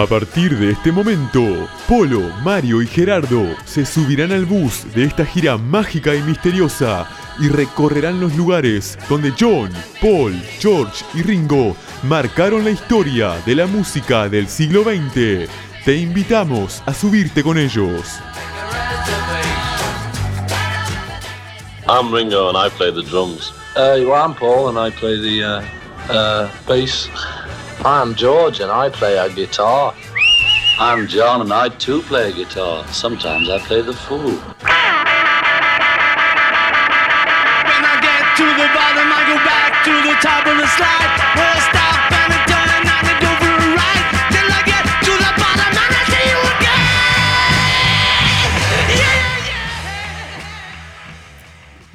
A partir de este momento, Polo, Mario y Gerardo se subirán al bus de esta gira mágica y misteriosa y recorrerán los lugares donde John, Paul, George y Ringo marcaron la historia de la música del siglo XX. Te invitamos a subirte con ellos. I'm Ringo and I play the drums. I'm Paul and I play the bass. I'm George and I play a guitar. I'm John and I too play a guitar. Sometimes I play the fool. When I get to the bottom, I go back to the top of the slide. Well, stop and I turn and I go for a ride. Till I get to the bottom and I see you again. Yeah,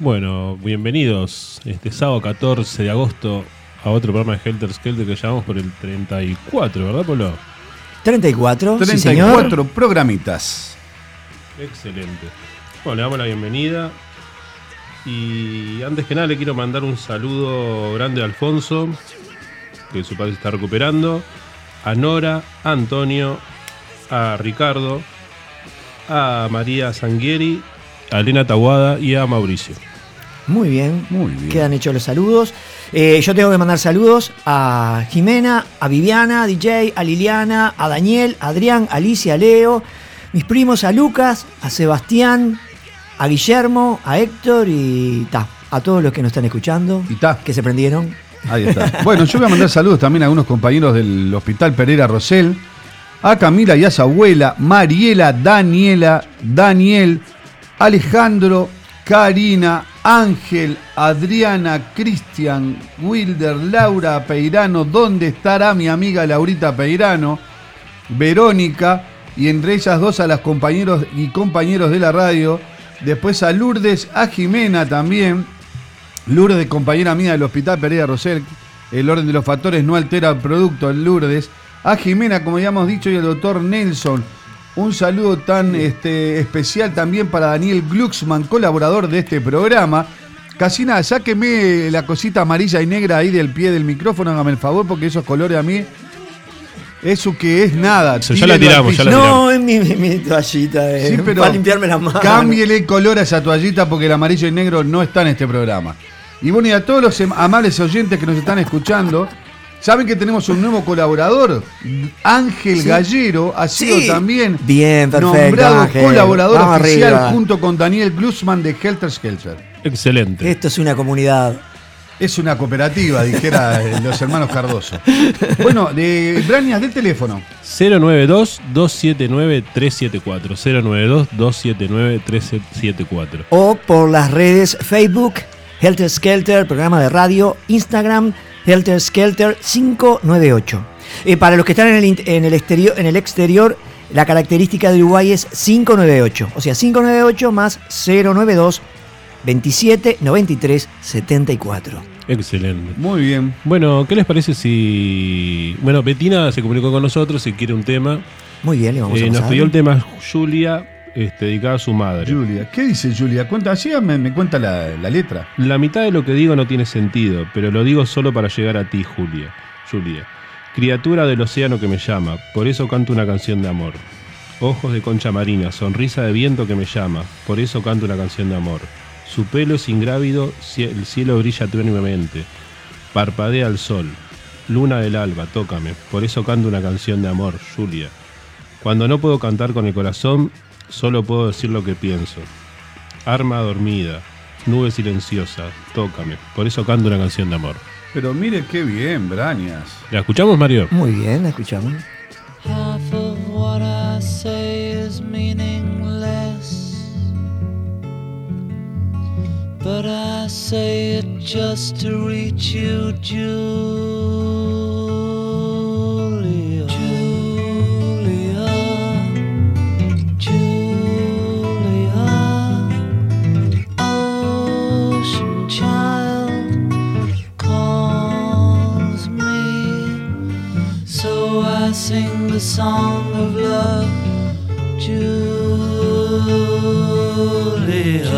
yeah. Bueno, bienvenidos este sábado 14 de agosto. A otro programa de Helter Skelter que llamamos por el 34, ¿verdad, Polo? 34, sí, señor. 34 programitas. Excelente. Bueno, le damos la bienvenida. Y antes que nada le quiero mandar un saludo grande a Alfonso, que su padre se está recuperando, a Nora, a Antonio, a Ricardo, a María Sangueri, a Elena Tahuada y a Mauricio. Muy bien, muy bien. Quedan hechos los saludos. Yo tengo que mandar saludos a Jimena, a Viviana, DJ, a Liliana, a Daniel, a Adrián, a Alicia, a Leo, mis primos, a Lucas, a Sebastián, a Guillermo, a Héctor y a todos los que nos están escuchando, que se prendieron. Ahí está. Bueno, yo voy a mandar saludos también a algunos compañeros del Hospital Pereira Rosell, a Camila y a su abuela, Mariela, Daniela, Daniel, Alejandro, Karina, Ángel, Adriana, Cristian, Wilder, Laura Peirano, ¿dónde estará mi amiga Laurita Peirano? Verónica, y entre ellas dos a las compañeros y compañeros de la radio, después a Lourdes, a Jimena también, Lourdes, compañera mía del Hospital Pereira Rosell, el orden de los factores no altera el producto, Lourdes, a Jimena, como ya hemos dicho, y al doctor Nelson. Un saludo tan especial también para Daniel Glucksmann, colaborador de este programa. Casina, sáqueme la cosita amarilla y negra ahí del pie del micrófono, hágame el favor, porque esos colores a mí, eso que es nada. Ya la tiramos, ya la tiramos. No, es mi toallita, sí, para limpiarme las manos. Cámbiele color a esa toallita porque el amarillo y negro no está en este programa. Y bueno, y a todos los amables oyentes que nos están escuchando, ¿saben que tenemos un nuevo colaborador? Ángel, sí. Gallero ha sido, sí, también, bien, perfecto, nombrado Ángel, colaborador oficial arriba, junto con Daniel Glucksmann de Helter Skelter. Excelente. Esto es una comunidad. Es una cooperativa, dijera los hermanos Cardoso. Bueno, de Brañas del teléfono. 092-279-374. 092-279-374. O por las redes Facebook, Helter Skelter, programa de radio, Instagram, Helter Skelter 598. Para los que están en el exterior, la característica de Uruguay es 598. O sea, 598 más 092 27 93 74. Excelente. Muy bien. Bueno, ¿qué les parece si... Bueno, Betina se comunicó con nosotros, si quiere un tema. Muy bien, le vamos a pasar. Nos pidió el tema Julia, dedicada a su madre. Julia, ¿qué dice Julia? Me cuenta la letra. La mitad de lo que digo no tiene sentido, pero lo digo solo para llegar a ti, Julia. Julia, criatura del océano que me llama, por eso canto una canción de amor. Ojos de concha marina, sonrisa de viento que me llama, por eso canto una canción de amor. Su pelo es ingrávido, el cielo brilla tenuemente, parpadea el sol. Luna del alba, tócame, por eso canto una canción de amor, Julia. Cuando no puedo cantar con el corazón, solo puedo decir lo que pienso. Arma dormida, nube silenciosa, tócame, por eso canto una canción de amor. Pero mire qué bien, Brañas. ¿La escuchamos, Mario? Muy bien, la escuchamos. Half of what I say is meaningless, but I say it just to reach you, Julia. Sing the song of love, Julia,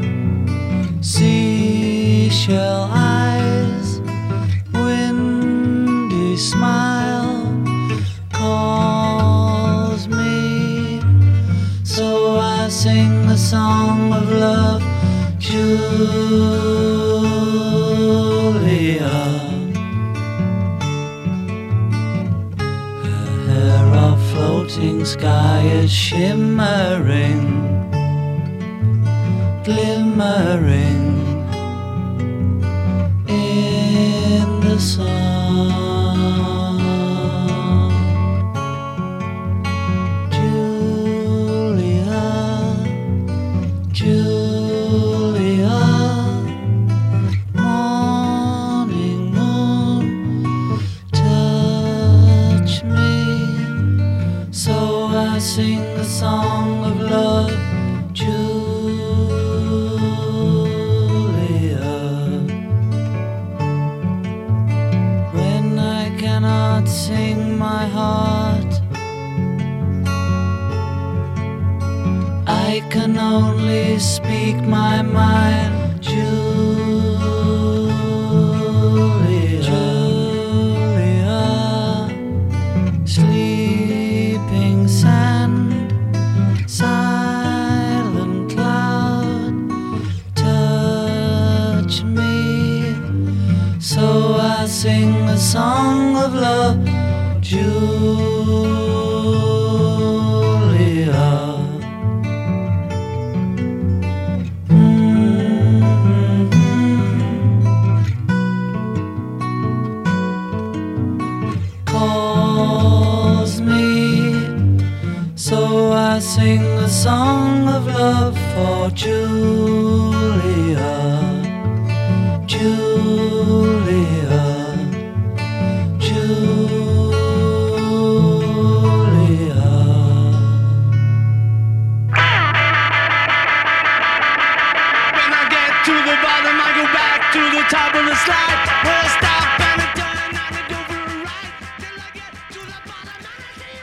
Julia. Seashell eyes, windy smile, I sing the song of love, Julia. Her hair of floating sky is shimmering, glimmering in the sun. Sing the song of love, Julia. When I cannot sing my heart, I can only speak my mind, Julia. Julia, sleeping sand. Sing the song of love, Julia. Calls me, so I sing the song of love for Julia, Julia.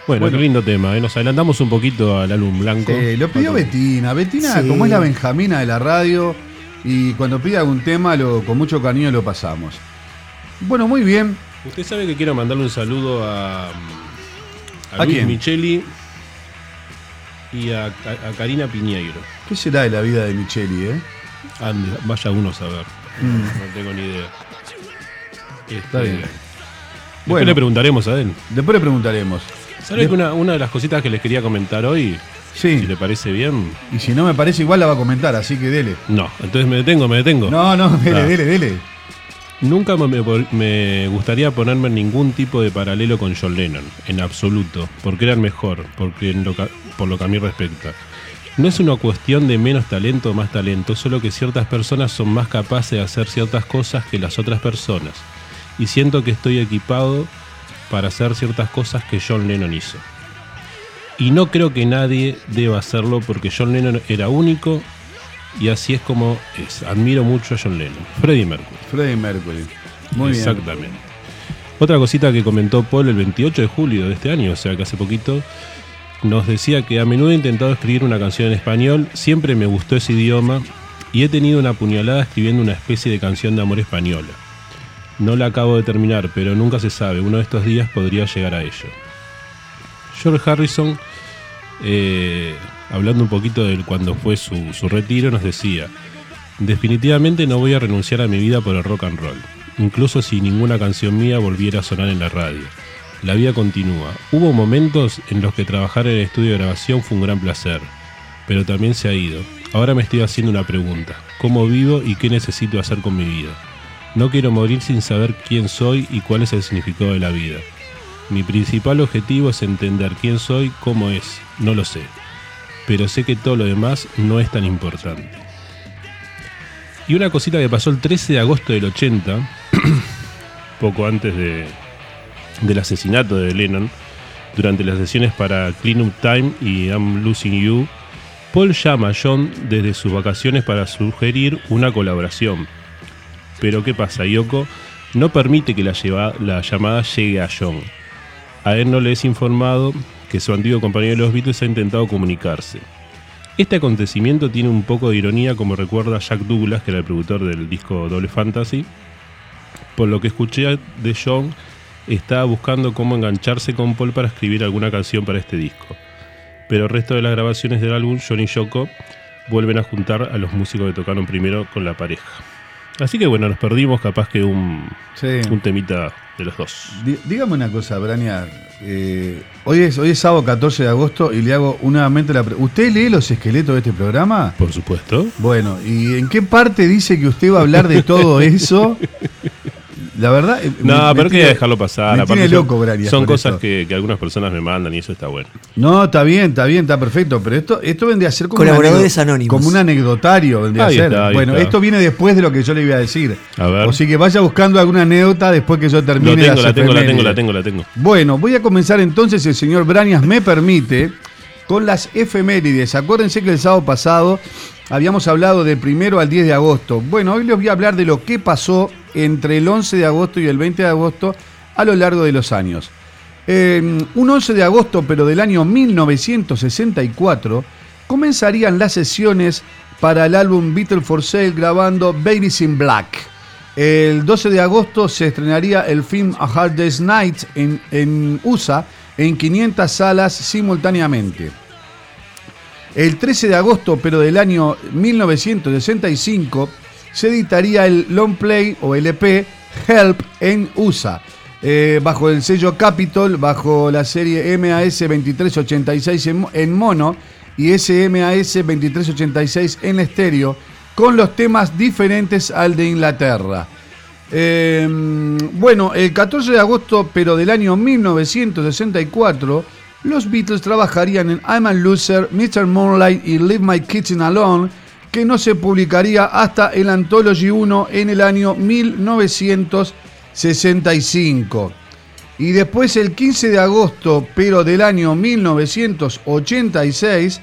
Bueno, qué lindo tema, ¿eh? Nos adelantamos un poquito al álbum blanco. Lo pidió Betina. Betina, sí, como es la Benjamina de la radio, y cuando pide algún tema, con mucho cariño lo pasamos. Bueno, muy bien. Usted sabe que quiero mandarle un saludo a Luis Micheli y a Karina Piñeiro. ¿Qué será de la vida de Micheli, eh? Ande, vaya uno a saber. No tengo ni idea. Está bien. Después le preguntaremos a él. Después le preguntaremos. ¿Sabes que una de las cositas que les quería comentar hoy? Sí. Si le parece bien. Y si no me parece, igual la va a comentar, así que dele. No, entonces me detengo. No, dele. Nunca me gustaría ponerme en ningún tipo de paralelo con John Lennon, en absoluto, porque era el mejor, por lo que a mí respecta. No es una cuestión de menos talento o más talento, solo que ciertas personas son más capaces de hacer ciertas cosas que las otras personas. Y siento que estoy equipado para hacer ciertas cosas que John Lennon hizo. Y no creo que nadie deba hacerlo porque John Lennon era único y así es como es. Admiro mucho a John Lennon. Freddie Mercury. Muy bien. Exactamente. Otra cosita que comentó Paul el 28 de julio de este año, o sea que hace poquito, nos decía que a menudo he intentado escribir una canción en español, siempre me gustó ese idioma y he tenido una puñalada escribiendo una especie de canción de amor española. No la acabo de terminar, pero nunca se sabe, uno de estos días podría llegar a ello. George Harrison, hablando un poquito de cuando fue su retiro, nos decía: definitivamente no voy a renunciar a mi vida por el rock and roll, incluso si ninguna canción mía volviera a sonar en la radio. La vida continúa. Hubo momentos en los que trabajar en el estudio de grabación fue un gran placer, pero también se ha ido. Ahora me estoy haciendo una pregunta: ¿cómo vivo y qué necesito hacer con mi vida? No quiero morir sin saber quién soy y cuál es el significado de la vida. Mi principal objetivo es entender quién soy, cómo es, no lo sé, pero sé que todo lo demás no es tan importante. Y una cosita que pasó el 13 de agosto del 80, poco antes del asesinato de Lennon, durante las sesiones para Clean Up Time y I'm Losing You, Paul llama a John desde sus vacaciones para sugerir una colaboración. Pero ¿qué pasa? Yoko no permite que la llamada llegue a John. A él no le es informado que su antiguo compañero de los Beatles ha intentado comunicarse. Este acontecimiento tiene un poco de ironía, como recuerda Jack Douglas, que era el productor del disco Double Fantasy. Por lo que escuché de John, estaba buscando cómo engancharse con Paul para escribir alguna canción para este disco, pero el resto de las grabaciones del álbum, John y Yoko vuelven a juntar a los músicos que tocaron primero con la pareja. Así que bueno, nos perdimos capaz que un temita de los dos. Dígame una cosa, Brañas. Hoy es sábado 14 de agosto y le hago nuevamente la pregunta. ¿Usted lee los esqueletos de este programa? Por supuesto. Bueno, ¿y en qué parte dice que usted va a hablar de todo eso? La verdad... pero quería dejarlo pasar. Me tiene loco, Brañas. Son cosas que algunas personas me mandan y eso está bueno. No, está bien, está perfecto. Pero esto vendría a ser como... Colaboradores anónimos. Como un anecdotario vendría ahí a ser. Esto viene después de lo que yo le iba a decir. A ver. O sí que vaya buscando alguna anécdota después que yo termine. La tengo. Bueno, voy a comenzar entonces, el señor Brañas me permite, con las efemérides. Acuérdense que el sábado pasado habíamos hablado del 1 al 10 de agosto. Bueno, hoy les voy a hablar de lo que pasó entre el 11 de agosto y el 20 de agosto a lo largo de los años. Un 11 de agosto, pero del año 1964, comenzarían las sesiones para el álbum Beatles for Sale grabando Babies in Black. El 12 de agosto se estrenaría el film A Hard Day's Night en USA en 500 salas simultáneamente. El 13 de agosto, pero del año 1965, se editaría el long play o LP Help en USA, bajo el sello Capitol, bajo la serie MAS 2386 en mono y SMAS 2386 en estéreo, con los temas diferentes al de Inglaterra. El 14 de agosto, pero del año 1964, los Beatles trabajarían en I'm a Loser, Mr. Moonlight y Leave My Kitchen Alone, que no se publicaría hasta el Anthology 1 en el año 1965. Y después el 15 de agosto, pero del año 1986,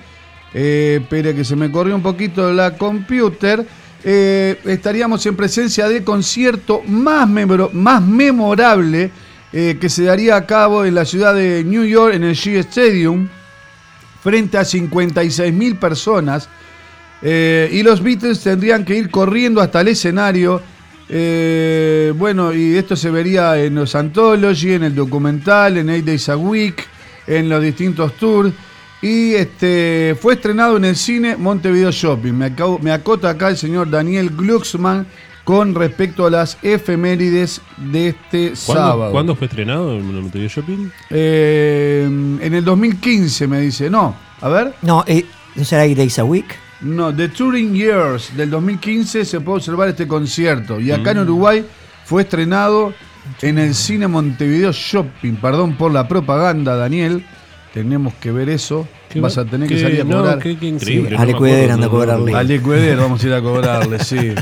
espere que se me corrió un poquito la computer, estaríamos en presencia del concierto más memorable que se daría a cabo en la ciudad de New York, en el Shea Stadium, frente a 56.000 personas, y los Beatles tendrían que ir corriendo hasta el escenario. Y esto se vería en los Anthology, en el documental, en 8 Days a Week, en los distintos tours. Y fue estrenado en el cine Montevideo Shopping. Me acota acá el señor Daniel Glucksmann con respecto a las efemérides de este sábado. ¿Cuándo fue estrenado en Montevideo Shopping? En el 2015 me dice. No, a ver. No, ¿no será 8 Days a Week? No, The Touring Years del 2015 se puede observar este concierto. Y acá en Uruguay fue estrenado en el cine Montevideo Shopping. Perdón por la propaganda, Daniel. Tenemos que ver eso. Vas a tener que salir a cobrar. Qué increíble. Sí, Cueder anda a cobrarle. Cueder, vamos a ir a cobrarle, sí.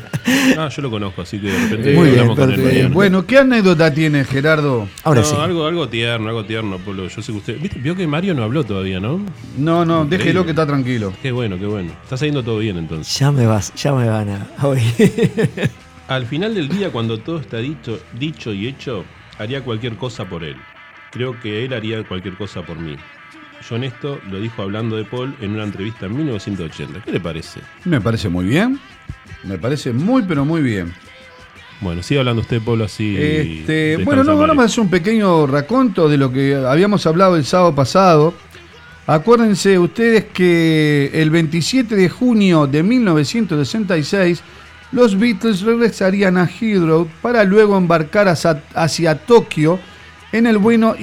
Yo lo conozco, así que de repente hablamos con él. Bueno, ¿qué anécdota tiene, Gerardo? Ahora sí. Algo tierno, Polo. Yo sé que usted... ¿Viste? Vio que Mario no habló todavía, ¿no? No, increíble. Déjelo que está tranquilo. Qué bueno. Está saliendo todo bien, entonces. Ya me van a oír. Al final del día, cuando todo está dicho y hecho, haría cualquier cosa por él. Creo que él haría cualquier cosa por mí. John esto lo dijo hablando de Paul en una entrevista en 1980. ¿Qué le parece? Me parece muy bien. Me parece muy, pero muy bien. Bueno, sigue hablando usted, Paul, así. Ahora vamos a hacer un pequeño raconto de lo que habíamos hablado el sábado pasado. Acuérdense ustedes que el 27 de junio de 1966 los Beatles regresarían a Heathrow para luego embarcar hacia Tokio en el vuelo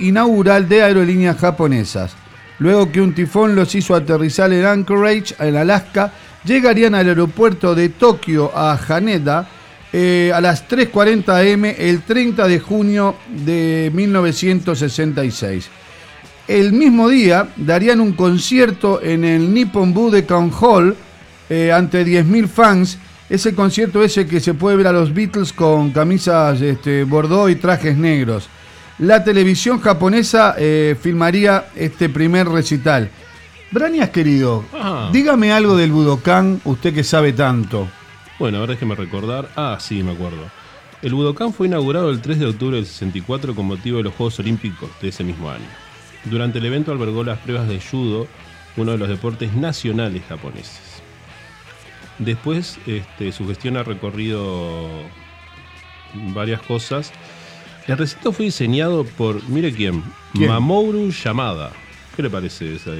inaugural de aerolíneas japonesas. Luego que un tifón los hizo aterrizar en Anchorage, en Alaska, llegarían al aeropuerto de Tokio a Haneda a las 3:40 am el 30 de junio de 1966. El mismo día darían un concierto en el Nippon Budokan Hall ante 10.000 fans. Ese concierto que se puede ver a los Beatles con camisas bordó y trajes negros. La televisión japonesa filmaría este primer recital. Brañas, querido, dígame algo del Budokan, usted que sabe tanto. Bueno, ahora déjeme recordar. Sí, me acuerdo. El Budokan fue inaugurado el 3 de octubre del 64 con motivo de los Juegos Olímpicos de ese mismo año. Durante el evento albergó las pruebas de judo, uno de los deportes nacionales japoneses. Después su gestión ha recorrido varias cosas. El recinto fue diseñado por, mire quién, Mamoru Yamada, ¿Qué le parece esa?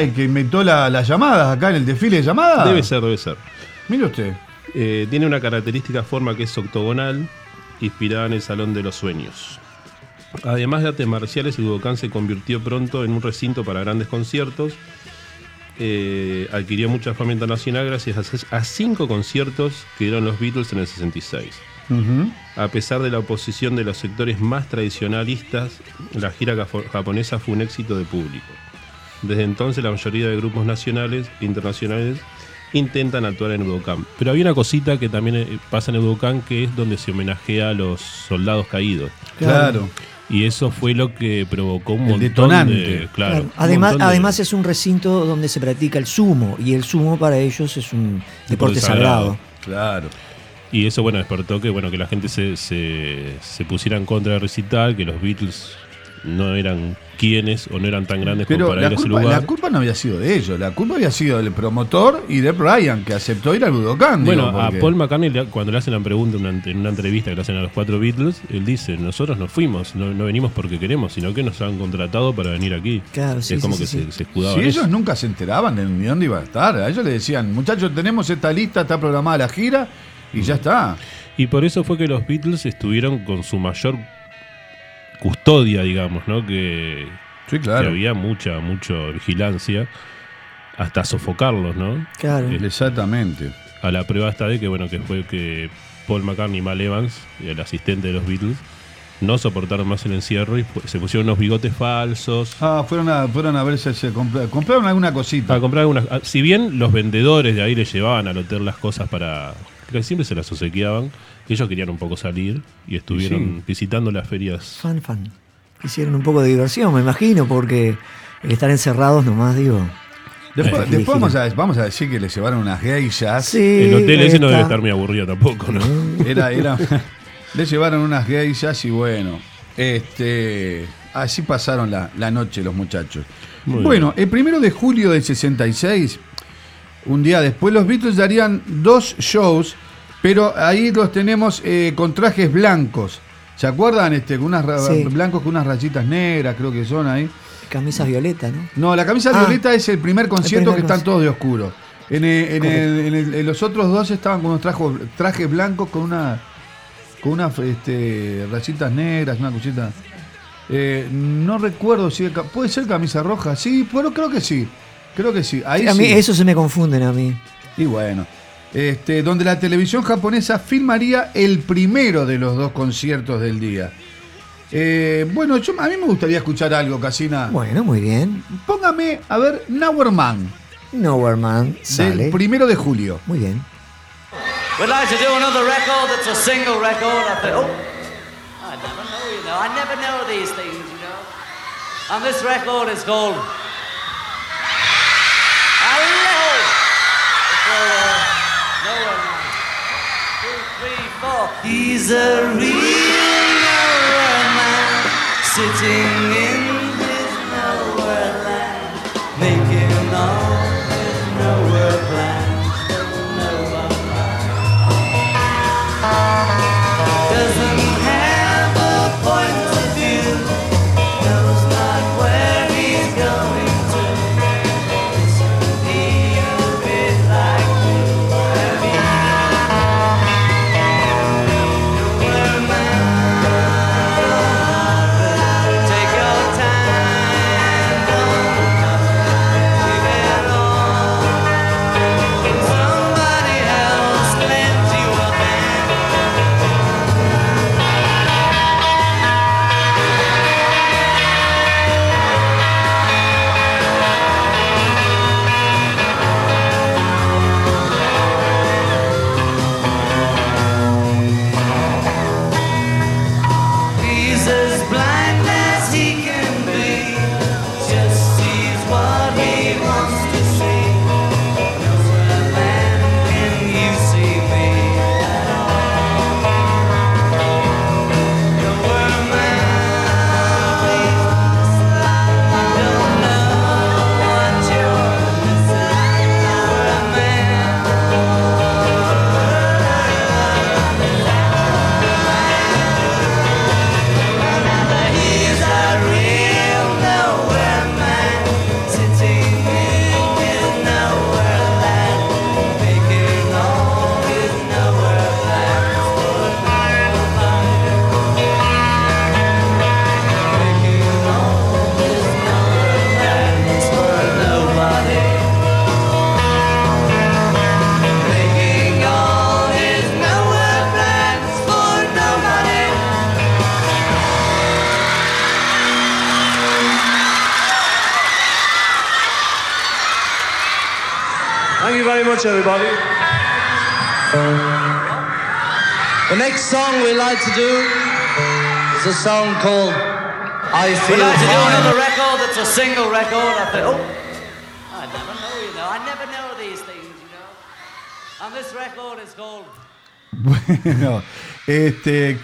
El que inventó las llamadas acá en el desfile de llamadas. Debe ser. Mire usted. Tiene una característica forma que es octogonal, inspirada en el Salón de los Sueños. Además de artes marciales, el Budokan se convirtió pronto en un recinto para grandes conciertos. Adquirió mucha fama internacional gracias a 5 conciertos que dieron los Beatles en el 66. Uh-huh. A pesar de la oposición de los sectores más tradicionalistas, la gira japonesa fue un éxito de público. Desde entonces la mayoría de grupos nacionales e internacionales intentan actuar en el Budokan. Pero había una cosita que también pasa en el Budokan, que es donde se homenajea a los soldados caídos. Claro. Y eso fue lo que provocó un montón de... Claro. Además es un recinto donde se practica el sumo, y el sumo para ellos es un deporte sagrado. Claro. Y eso, bueno, despertó que la gente se pusiera en contra del recital, que los Beatles no eran quienes o no eran tan grandes pero como para ir a ese lugar. La culpa no había sido de ellos, la culpa había sido del promotor y de Brian, que aceptó ir al Budokan. Bueno, a Paul McCartney, cuando le hacen la pregunta en una entrevista que le hacen a los 4 Beatles, él dice: nosotros no fuimos, no venimos porque queremos, sino que nos han contratado para venir aquí. Claro, sí, es como se escudaban. Si ellos nunca se enteraban de dónde iba a estar, a ellos les decían: muchachos, tenemos esta lista, está programada la gira. Y ya está. Y por eso fue que los Beatles estuvieron con su mayor custodia, digamos, ¿no? Que, sí, claro, que había mucha vigilancia hasta sofocarlos, ¿no? Claro. Exactamente. A la prueba está de que fue que Paul McCartney y Mal Evans, el asistente de los Beatles, no soportaron más el encierro y se pusieron unos bigotes falsos. Fueron a verse, compraron alguna cosita. Si bien los vendedores de ahí les llevaban al hotel las cosas para... que siempre se las obsequiaban, ellos querían un poco salir y estuvieron visitando las ferias. Hicieron un poco de diversión, me imagino, porque el estar encerrados nomás, digo... Después vamos a decir que les llevaron unas geishas. Sí, el hotel ese no debe estar muy aburrido tampoco, ¿no? Les llevaron unas geishas y bueno, así pasaron la noche los muchachos. Muy bueno, bien. El 1 de julio del 66... Un día después los Beatles darían 2 shows, pero ahí los tenemos con trajes blancos. ¿Se acuerdan? Blancos con unas rayitas negras, creo que son ahí. Camisas violetas, ¿no? No, la camisa violeta es el primer concierto que están todos de oscuro. Los otros 2 estaban con unos trajes blancos con unas rayitas negras, una cosita. No recuerdo si puede ser camisa roja, sí, pero creo que sí. Creo que sí. Ahí sí, eso se me confunden a mí. Y bueno, donde la televisión japonesa filmaría el primero de los 2 conciertos del día. Bueno, a mí me gustaría escuchar algo, Casina. Bueno, muy bien. Póngame, a ver, Nowhere Man, sale. El 1 de julio. Muy bien. We'd like to do another record that's a single record. I never know, I never know these things, And this record is called... He's a real nowhere man, sitting in his nowhere land, making all his nowhere plans. Nowhere man doesn't have a point of view, knows not where he's going to. This will be a bit like nowhere man. Nowhere man, take a Thank you very much, everybody. The next song we like to do is a song called I Feel Fine. We like to do another record that's a single record. I think, oh, I never know, you know. I never know these things, you know. And this record is called... Bueno,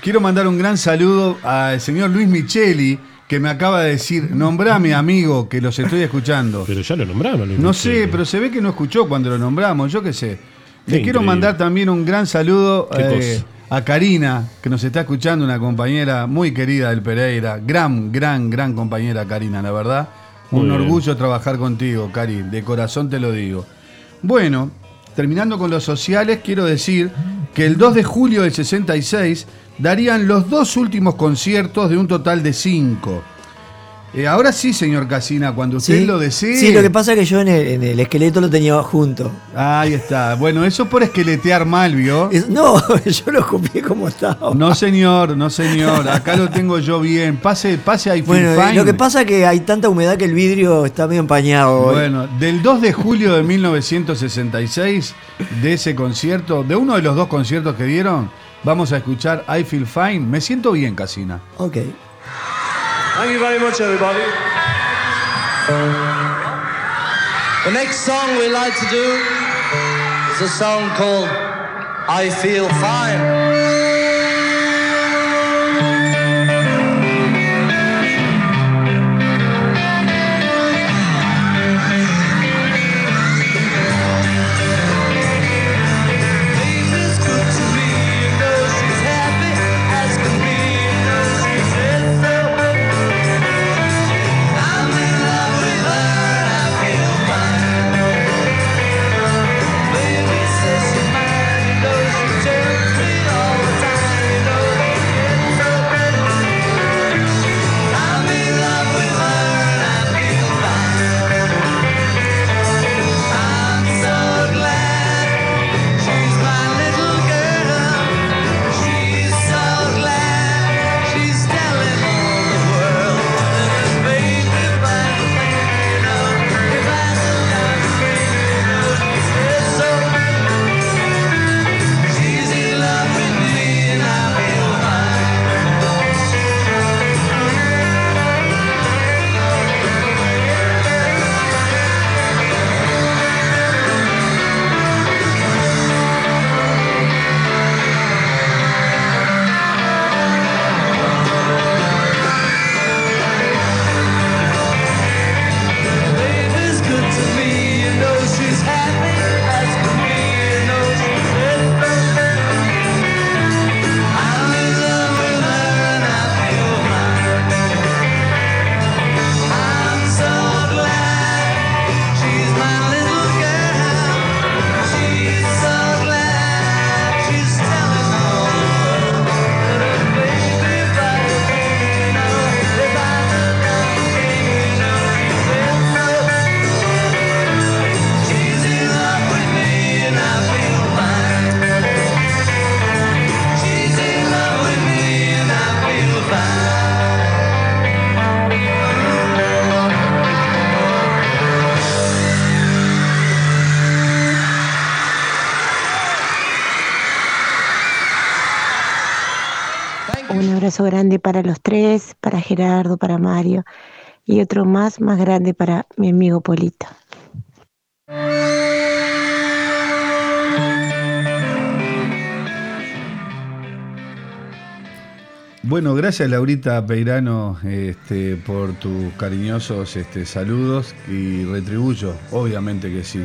quiero mandar un gran saludo al señor Luis Micheli, que me acaba de decir, nombrame, amigo, que los estoy escuchando. Pero ya lo nombramos, Luis No Micheli. Sé, pero se ve que no escuchó cuando lo nombramos, yo qué sé. Le quiero mandar también un gran saludo a Karina, que nos está escuchando, una compañera muy querida del Pereira. Gran compañera, Karina, la verdad. Muy un bien. Orgullo trabajar contigo, Cari, de corazón te lo digo. Bueno, terminando con los sociales, quiero decir que el 2 de julio del 66 darían los dos últimos conciertos de un total de 5. Ahora sí, señor Casina, cuando usted lo desee. Sí, lo que pasa es que yo en el esqueleto lo tenía junto. Ahí está. Bueno, eso por esqueletear mal, ¿vio? No, yo lo copié como estaba. No, señor. Acá lo tengo yo bien. Pase ahí. Bueno, lo que pasa es que hay tanta humedad que el vidrio está medio empañado. Bueno, del 2 de julio de 1966, de ese concierto, de uno de los dos conciertos que dieron, vamos a escuchar I Feel Fine. Me siento bien, Casina. Ok. Thank you very much, everybody. The next song we like to do is a song called I Feel Fine. Grande para los tres, para Gerardo, para Mario y otro más grande para mi amigo Polito. Bueno, gracias Laurita Peirano por tus cariñosos saludos y retribuyo, obviamente que sí.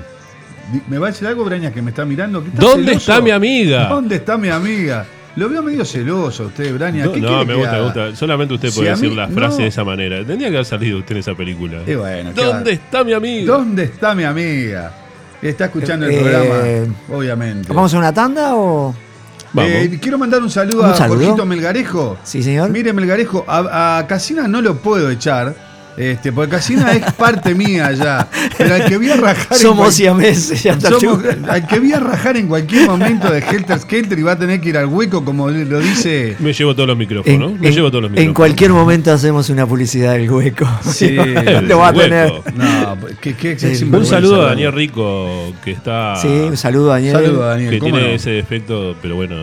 ¿Me va a decir algo, Brañas, que me está mirando? ¿Dónde está mi amiga? ¿Dónde está mi amiga? Lo veo medio celoso usted, Braña. No, me gusta. Solamente usted puede decir las frases de esa manera. Tendría que haber salido usted en esa película. Bueno, ¿dónde está mi amiga? ¿Dónde está mi amiga? Está escuchando el programa, obviamente. ¿Vamos a una tanda o...? Quiero mandar un saludo a Jorgito Melgarejo. Sí, señor. Mire, Melgarejo, a Casina no lo puedo echar Porque Casina es parte mía ya. Pero al que voy a rajar. Somos siameses, ya está. Al que voy a rajar en cualquier momento de Helter Skelter y va a tener que ir al hueco, como lo dice. Me llevo todos los micrófonos. En cualquier momento hacemos una publicidad del hueco. Sí, lo va a tener. No, sí. Un saludo a Daniel Rico, que está. Sí, un saludo a Daniel. Saludo a Daniel. Que tiene ese defecto, pero bueno.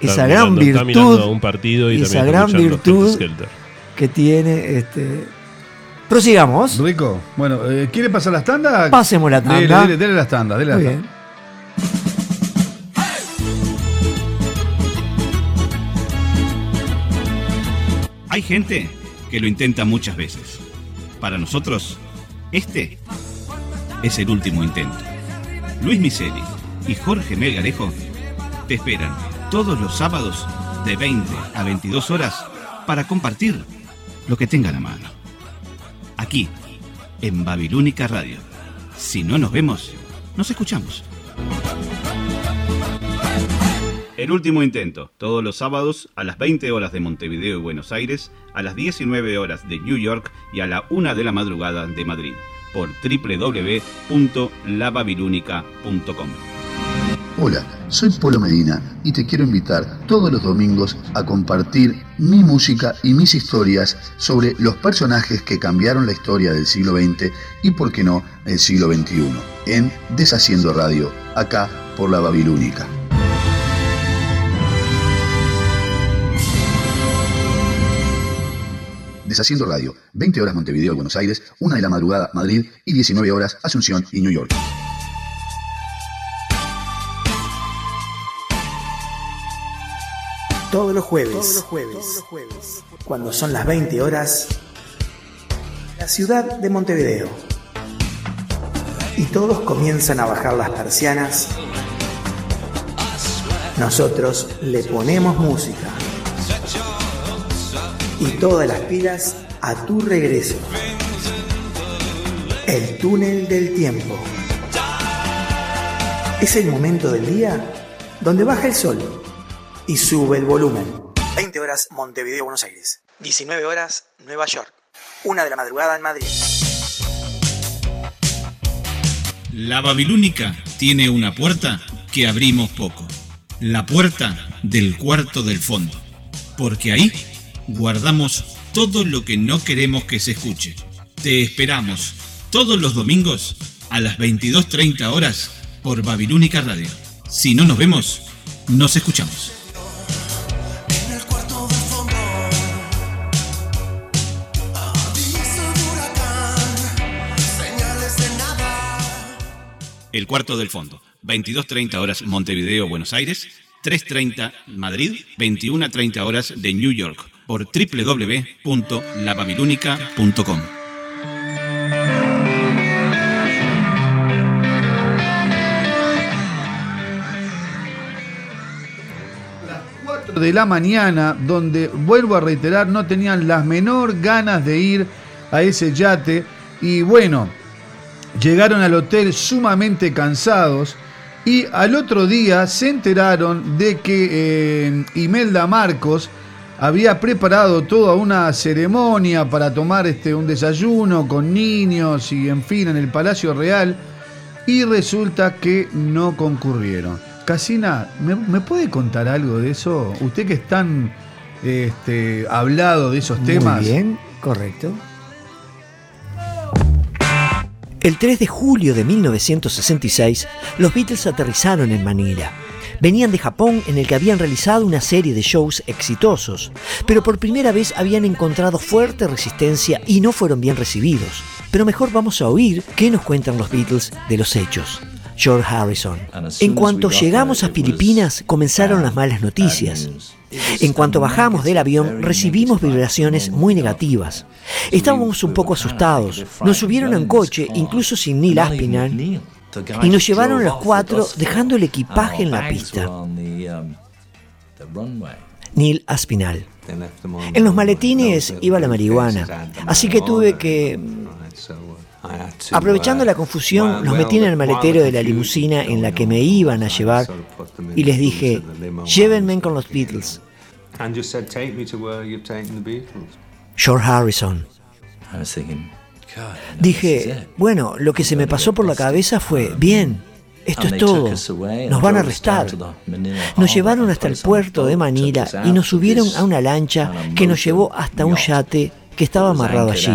Esa gran mirando, virtud. Un partido y esa gran virtud que tiene. Prosigamos. Rico. Bueno, ¿quiere pasar las tandas? Pasemos la tanda. Dele las tandas. Dele las tandas. Bien. Hay gente que lo intenta muchas veces. Para nosotros, este es el último intento. Luis Miseri y Jorge Melgarejo te esperan todos los sábados de 20 a 22 horas para compartir lo que tengan a mano. Aquí, en Babilónica Radio. Si no nos vemos, nos escuchamos. El último intento, todos los sábados a las 20 horas de Montevideo y Buenos Aires, a las 19 horas de New York y a la 1 de la madrugada de Madrid, por www.lababilúnica.com. Hola, soy Polo Medina y te quiero invitar todos los domingos a compartir mi música y mis historias sobre los personajes que cambiaron la historia del siglo XX y, por qué no, el siglo XXI, en Deshaciendo Radio, acá por La Babilónica. Deshaciendo Radio, 20 horas Montevideo, Buenos Aires, 1 de la madrugada Madrid y 19 horas Asunción y New York. Todos los jueves, cuando son las 20 horas, la ciudad de Montevideo. Y todos comienzan a bajar las persianas. Nosotros le ponemos música y todas las pilas a tu regreso. El túnel del tiempo. Es el momento del día donde baja el sol y sube el volumen. 20 horas Montevideo, Buenos Aires. 19 horas Nueva York. 1 de la madrugada en Madrid. La Babilónica tiene una puerta que abrimos poco. La puerta del cuarto del fondo. Porque ahí guardamos todo lo que no queremos que se escuche. Te esperamos todos los domingos a las 22:30 horas por Babilónica Radio. Si no nos vemos, nos escuchamos. El cuarto del fondo, 22:30 horas Montevideo, Buenos Aires, 3:30 Madrid, 21:30 horas de New York, por www.lababilúnica.com. Las 4 de la mañana, donde, vuelvo a reiterar, no tenían las menor ganas de ir a ese yate y bueno, llegaron al hotel sumamente cansados y al otro día se enteraron de que Imelda Marcos había preparado toda una ceremonia para tomar un desayuno con niños y en fin en el Palacio Real, y resulta que no concurrieron. Casina, ¿me puede contar algo de eso? Usted que es tan hablado de esos temas. Muy bien, correcto. El 3 de julio de 1966, los Beatles aterrizaron en Manila. Venían de Japón, en el que habían realizado una serie de shows exitosos, pero por primera vez habían encontrado fuerte resistencia y no fueron bien recibidos. Pero mejor vamos a oír qué nos cuentan los Beatles de los hechos. George Harrison. En cuanto llegamos a Filipinas, comenzaron las malas noticias. En cuanto bajamos del avión, recibimos vibraciones muy negativas. Estábamos un poco asustados. Nos subieron en coche, incluso sin Neil Aspinall, y nos llevaron los 4 dejando el equipaje en la pista. Neil Aspinall. En los maletines iba la marihuana, así que tuve que... Aprovechando la confusión, los metí en el maletero de la limusina en la que me iban a llevar y les dije, llévenme con los Beatles. George Harrison. Dije, bueno, lo que se me pasó por la cabeza fue, bien, esto es todo, nos van a arrestar. Nos llevaron hasta el puerto de Manila y nos subieron a una lancha que nos llevó hasta un yate que estaba amarrado allí.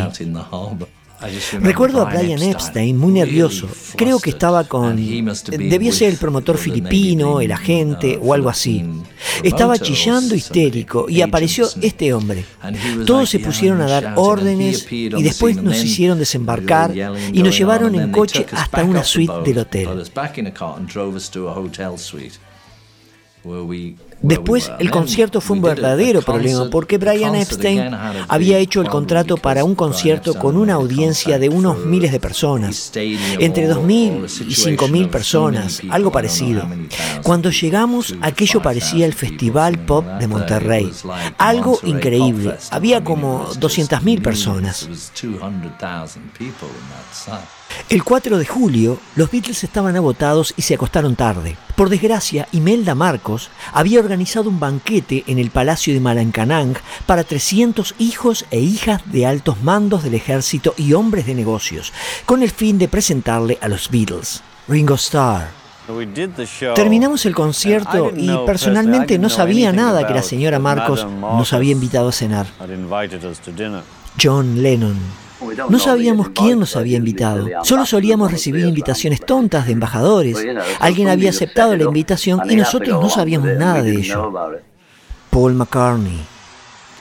Recuerdo a Brian Epstein muy nervioso, creo que estaba con... debía ser el promotor filipino, el agente o algo así. Estaba chillando histérico y apareció este hombre. Todos se pusieron a dar órdenes y después nos hicieron desembarcar y nos llevaron en coche hasta una suite del hotel. Después, el concierto fue un verdadero problema porque Brian Epstein había hecho el contrato para un concierto con una audiencia de unos miles de personas, entre 2.000 y 5.000 personas, algo parecido. Cuando llegamos, aquello parecía el Festival Pop de Monterrey, algo increíble. Había como 200.000 personas. El 4 de julio, los Beatles estaban agotados y se acostaron tarde. Por desgracia, Imelda Marcos había organizado un banquete en el Palacio de Malacanang para 300 hijos e hijas de altos mandos del ejército y hombres de negocios, con el fin de presentarle a los Beatles. Ringo Starr. Terminamos el concierto y personalmente no sabía nada que la señora Marcos nos había invitado a cenar. John Lennon. No sabíamos quién nos había invitado. Solo solíamos recibir invitaciones tontas de embajadores. Alguien había aceptado la invitación y nosotros no sabíamos nada de ello. Paul McCartney.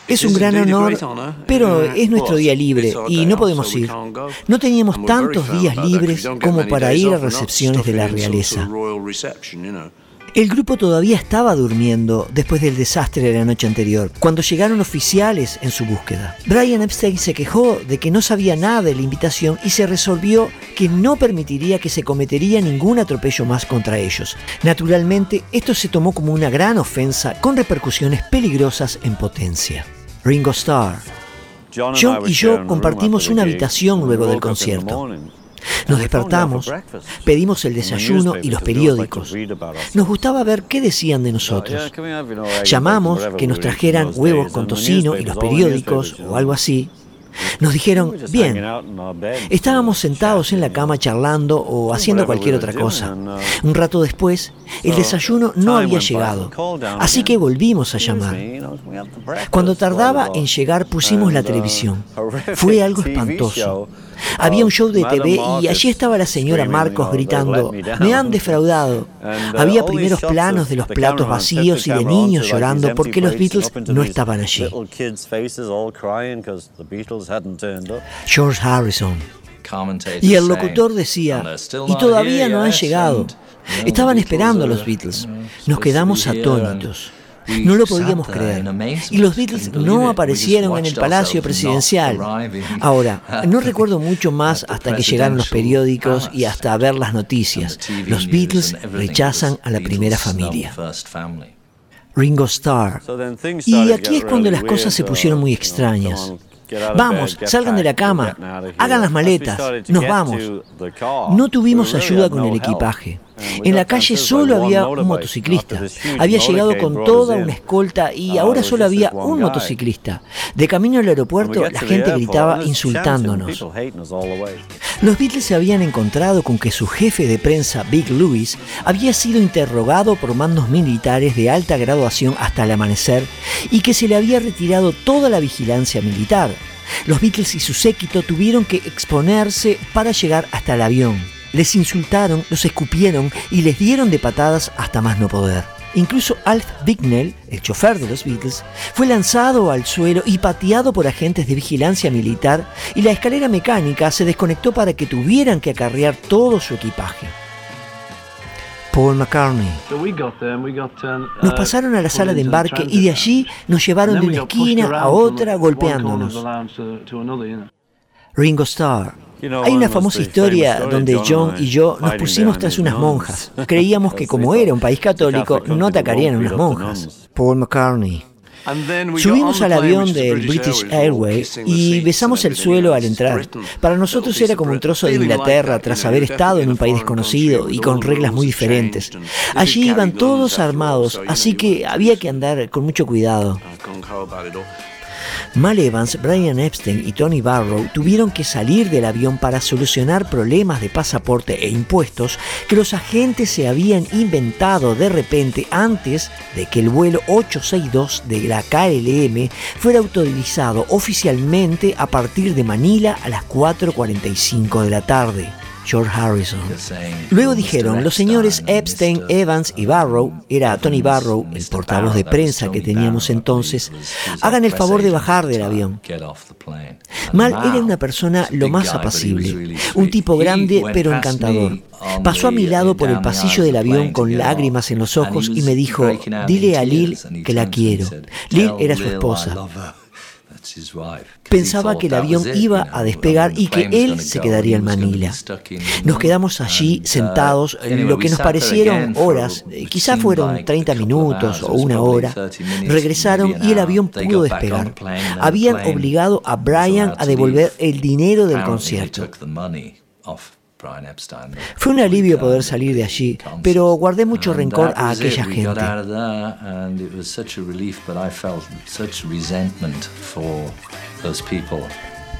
Es un gran honor, pero es nuestro día libre y no podemos ir. No teníamos tantos días libres como para ir a recepciones de la realeza. El grupo todavía estaba durmiendo después del desastre de la noche anterior, cuando llegaron oficiales en su búsqueda. Brian Epstein se quejó de que no sabía nada de la invitación y se resolvió que no permitiría que se cometería ningún atropello más contra ellos. Naturalmente, esto se tomó como una gran ofensa con repercusiones peligrosas en potencia. Ringo Starr. John y yo compartimos una habitación luego del concierto. Nos despertamos, pedimos el desayuno y los periódicos. Nos gustaba ver qué decían de nosotros. Llamamos que nos trajeran huevos con tocino y los periódicos o algo así. Nos dijeron, bien, estábamos sentados en la cama charlando o haciendo cualquier otra cosa. Un rato después, el desayuno no había llegado, así que volvimos a llamar. Cuando tardaba en llegar, pusimos la televisión. Fue algo espantoso. Había un show de TV y allí estaba la señora Marcos gritando, me han defraudado. Había primeros planos de los platos vacíos y de niños llorando porque los Beatles no estaban allí. George Harrison. Y el locutor decía, y todavía no han llegado. Estaban esperando a los Beatles. Nos quedamos atónitos. No lo podíamos creer. Y los Beatles no aparecieron en el Palacio Presidencial. Ahora, no recuerdo mucho más hasta que llegaron los periódicos y hasta ver las noticias. Los Beatles rechazan a la primera familia. Ringo Starr. Y aquí es cuando las cosas se pusieron muy extrañas. Vamos, salgan de la cama, hagan las maletas, nos vamos. No tuvimos ayuda con el equipaje. En la calle solo había un motociclista. Había llegado con toda una escolta y ahora solo había un motociclista. De camino al aeropuerto, la gente gritaba insultándonos. Los Beatles se habían encontrado con que su jefe de prensa, Big Louis, había sido interrogado por mandos militares de alta graduación hasta el amanecer y que se le había retirado toda la vigilancia militar. Los Beatles y su séquito tuvieron que exponerse para llegar hasta el avión. Les insultaron, los escupieron y les dieron de patadas hasta más no poder. Incluso Alf Bicknell, el chofer de los Beatles, fue lanzado al suelo y pateado por agentes de vigilancia militar y la escalera mecánica se desconectó para que tuvieran que acarrear todo su equipaje. Paul McCartney. Nos pasaron a la sala de embarque y de allí nos llevaron de una esquina a otra golpeándonos. Ringo Starr. Hay una famosa historia donde John y yo nos pusimos tras unas monjas. Creíamos que como era un país católico, no atacarían a unas monjas. Paul McCartney. Subimos al avión del British Airways y besamos el suelo al entrar. Para nosotros era como un trozo de Inglaterra tras haber estado en un país desconocido y con reglas muy diferentes. Allí iban todos armados, así que había que andar con mucho cuidado. Mal Evans, Brian Epstein y Tony Barrow tuvieron que salir del avión para solucionar problemas de pasaporte e impuestos que los agentes se habían inventado de repente antes de que el vuelo 862 de la KLM fuera autorizado oficialmente a partir de Manila a las 4:45 de la tarde. George Harrison. Luego dijeron, los señores Epstein, Evans y Barrow, era Tony Barrow, el portavoz de prensa que teníamos entonces, hagan el favor de bajar del avión. Mal era una persona lo más apacible, un tipo grande pero encantador. Pasó a mi lado por el pasillo del avión con lágrimas en los ojos y me dijo, dile a Lil que la quiero. Lil era su esposa. Pensaba que el avión iba a despegar y que él se quedaría en Manila. Nos quedamos allí sentados lo que nos parecieron horas, quizá fueron 30 minutos o una hora. Regresaron y el avión pudo despegar. Habían obligado a Brian a devolver el dinero del concierto. Fue un alivio poder salir de allí, pero guardé mucho rencor a aquella gente.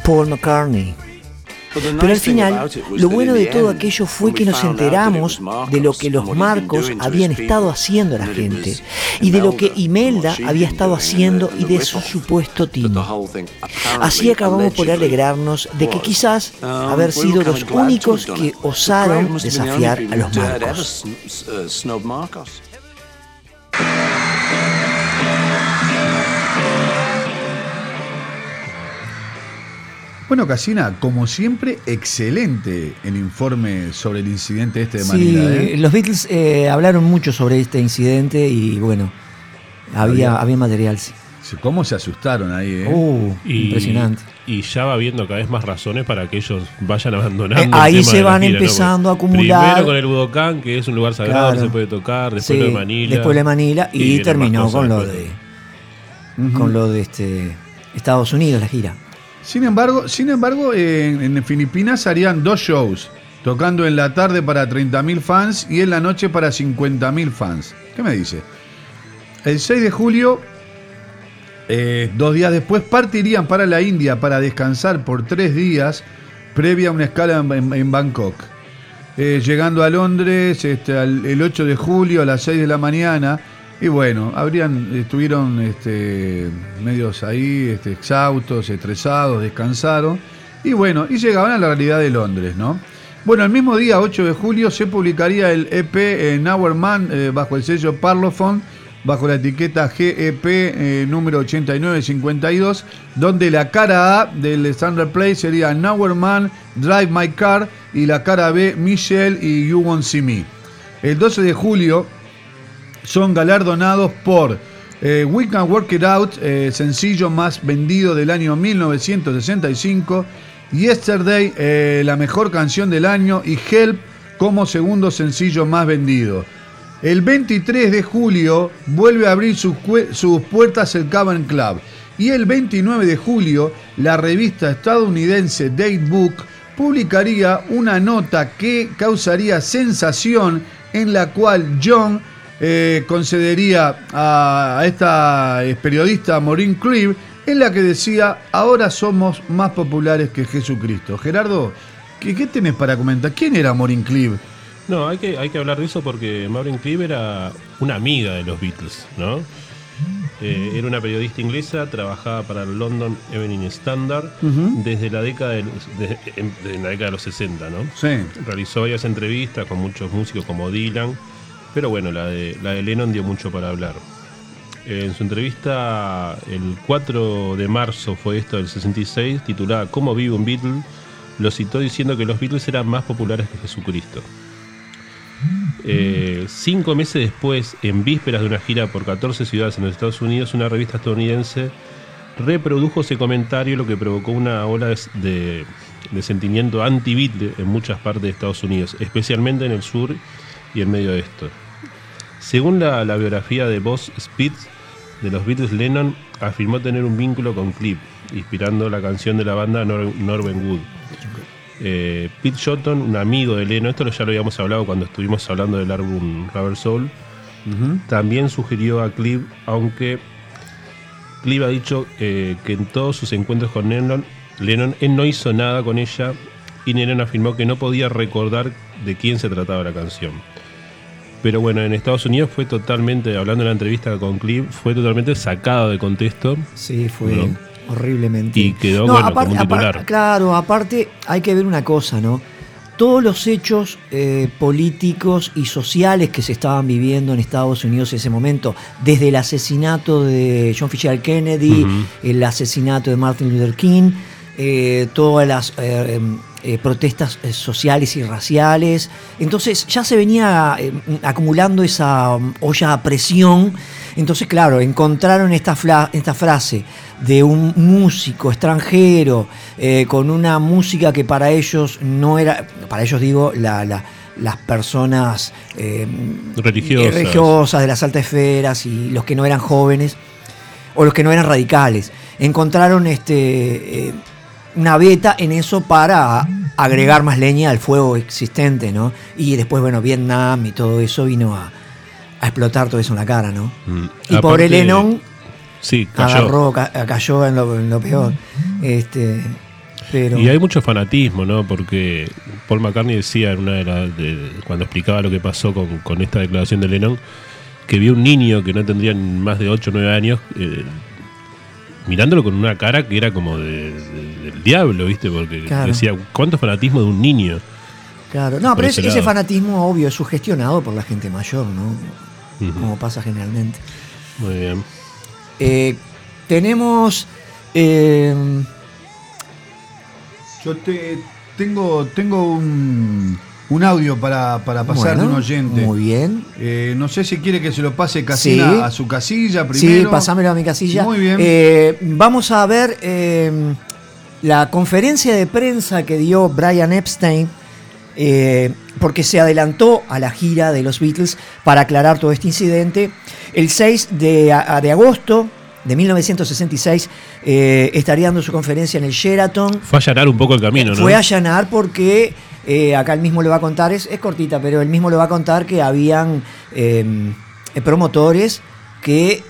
Paul McCartney. Pero al final, lo bueno de todo aquello fue que nos enteramos de lo que los Marcos habían estado haciendo a la gente y de lo que Imelda había estado haciendo y de su supuesto tino. Así acabamos por alegrarnos de que quizás haber sido los únicos que osaron desafiar a los Marcos. Bueno, Casina, como siempre, excelente el informe sobre el incidente este de Manila. Sí, los Beatles hablaron mucho sobre este incidente y bueno, había material. Sí. ¿Cómo se asustaron ahí? Impresionante. Y ya va habiendo cada vez más razones para que ellos vayan abandonando. Ahí se van empezando a acumular. Primero con el Budokán, que es un lugar sagrado, claro, que se puede tocar, después lo de Manila. Después de Manila y terminó con lo de Estados Unidos, la gira. Sin embargo, en Filipinas harían 2 shows, tocando en la tarde para 30.000 fans y en la noche para 50.000 fans. ¿Qué me dice? El 6 de julio, 2 días después, partirían para la India para descansar por 3 días, previa a una escala en Bangkok. Llegando a Londres el 8 de julio a las 6 de la mañana... Y bueno, estuvieron medios ahí, exhaustos, estresados, descansaron. Y bueno, y llegaban a la realidad de Londres, ¿no? Bueno, el mismo día, 8 de julio, se publicaría el EP Our Man bajo el sello Parlophone, bajo la etiqueta GEP número 8952, donde la cara A del Standard Play sería Our Man, Drive My Car, y la cara B, Michelle y You Won't See Me. El 12 de julio, son galardonados por We Can Work It Out, sencillo más vendido del año 1965, Yesterday, la mejor canción del año, y Help como segundo sencillo más vendido. El 23 de julio vuelve a abrir sus puertas el Cavern Club, y el 29 de julio la revista estadounidense Datebook publicaría una nota que causaría sensación, en la cual John concedería a esta periodista Maureen Cleave, en la que decía: ahora somos más populares que Jesucristo. Gerardo, ¿qué tenés para comentar? ¿Quién era Maureen Cleave? No, hay que hablar de eso porque Maureen Cleave era una amiga de los Beatles, ¿no? Era una periodista inglesa, trabajaba para el London Evening Standard desde la década de los 60, ¿no? Sí. Realizó varias entrevistas con muchos músicos como Dylan. Pero bueno, la de Lennon dio mucho para hablar. En su entrevista, el 4 de marzo fue esto del 66, titulada ¿Cómo vive un Beatle?, lo citó diciendo que los Beatles eran más populares que Jesucristo. 5 meses después, en vísperas de una gira por 14 ciudades en los Estados Unidos, una revista estadounidense reprodujo ese comentario, lo que provocó una ola de sentimiento anti-Beatle en muchas partes de Estados Unidos, especialmente en el sur y en medio de esto. Según la biografía de Boz Spitz de los Beatles, Lennon afirmó tener un vínculo con Cliff, inspirando la canción de la banda Northern Wood. Pete Shotton, un amigo de Lennon, esto ya lo habíamos hablado cuando estuvimos hablando del álbum Rubber Soul, también sugirió a Cliff, aunque Cleave ha dicho que en todos sus encuentros con Lennon, él no hizo nada con ella y Lennon afirmó que no podía recordar de quién se trataba la canción. Pero bueno, en Estados Unidos fue totalmente, hablando en la entrevista con Cleave, fue totalmente sacado de contexto. Sí, fue horriblemente. Y quedó como un titular. Claro, aparte hay que ver una cosa, ¿no? Todos los hechos políticos y sociales que se estaban viviendo en Estados Unidos en ese momento, desde el asesinato de John Fitzgerald Kennedy, el asesinato de Martin Luther King, todas las protestas sociales y raciales. Entonces ya se venía acumulando esa olla a presión. Entonces, claro, encontraron esta frase de un músico extranjero con una música que para ellos no era, para ellos digo, las personas religiosas de las altas esferas y los que no eran jóvenes o los que no eran radicales. Encontraron una veta en eso para agregar más leña al fuego existente, ¿no? Y después, bueno, Vietnam y todo eso vino a explotar todo eso en la cara, ¿no? Y aparte, pobre Lennon cayó en lo peor. Pero... Y hay mucho fanatismo, ¿no? Porque Paul McCartney decía en una de las cuando explicaba lo que pasó con esta declaración de Lennon, que vio un niño que no tendría más de 8 o 9 años mirándolo con una cara que era como del diablo, ¿viste? Porque decía, ¿cuánto fanatismo de un niño? Claro, no, pero ese fanatismo, obvio, es sugestionado por la gente mayor, ¿no? Como pasa generalmente. Muy bien. Tenemos. Yo tengo un audio para pasar de un oyente. Muy bien. No sé si quiere que se lo pase a su casilla primero. Sí, pasámelo a mi casilla. Muy bien. Vamos a ver la conferencia de prensa que dio Brian Epstein. Porque se adelantó a la gira de los Beatles para aclarar todo este incidente. El 6 de agosto de 1966 estaría dando su conferencia en el Sheraton. Fue a allanar un poco el camino, ¿no? Fue a allanar porque acá él mismo lo va a contar, es cortita, pero él mismo lo va a contar que habían promotores que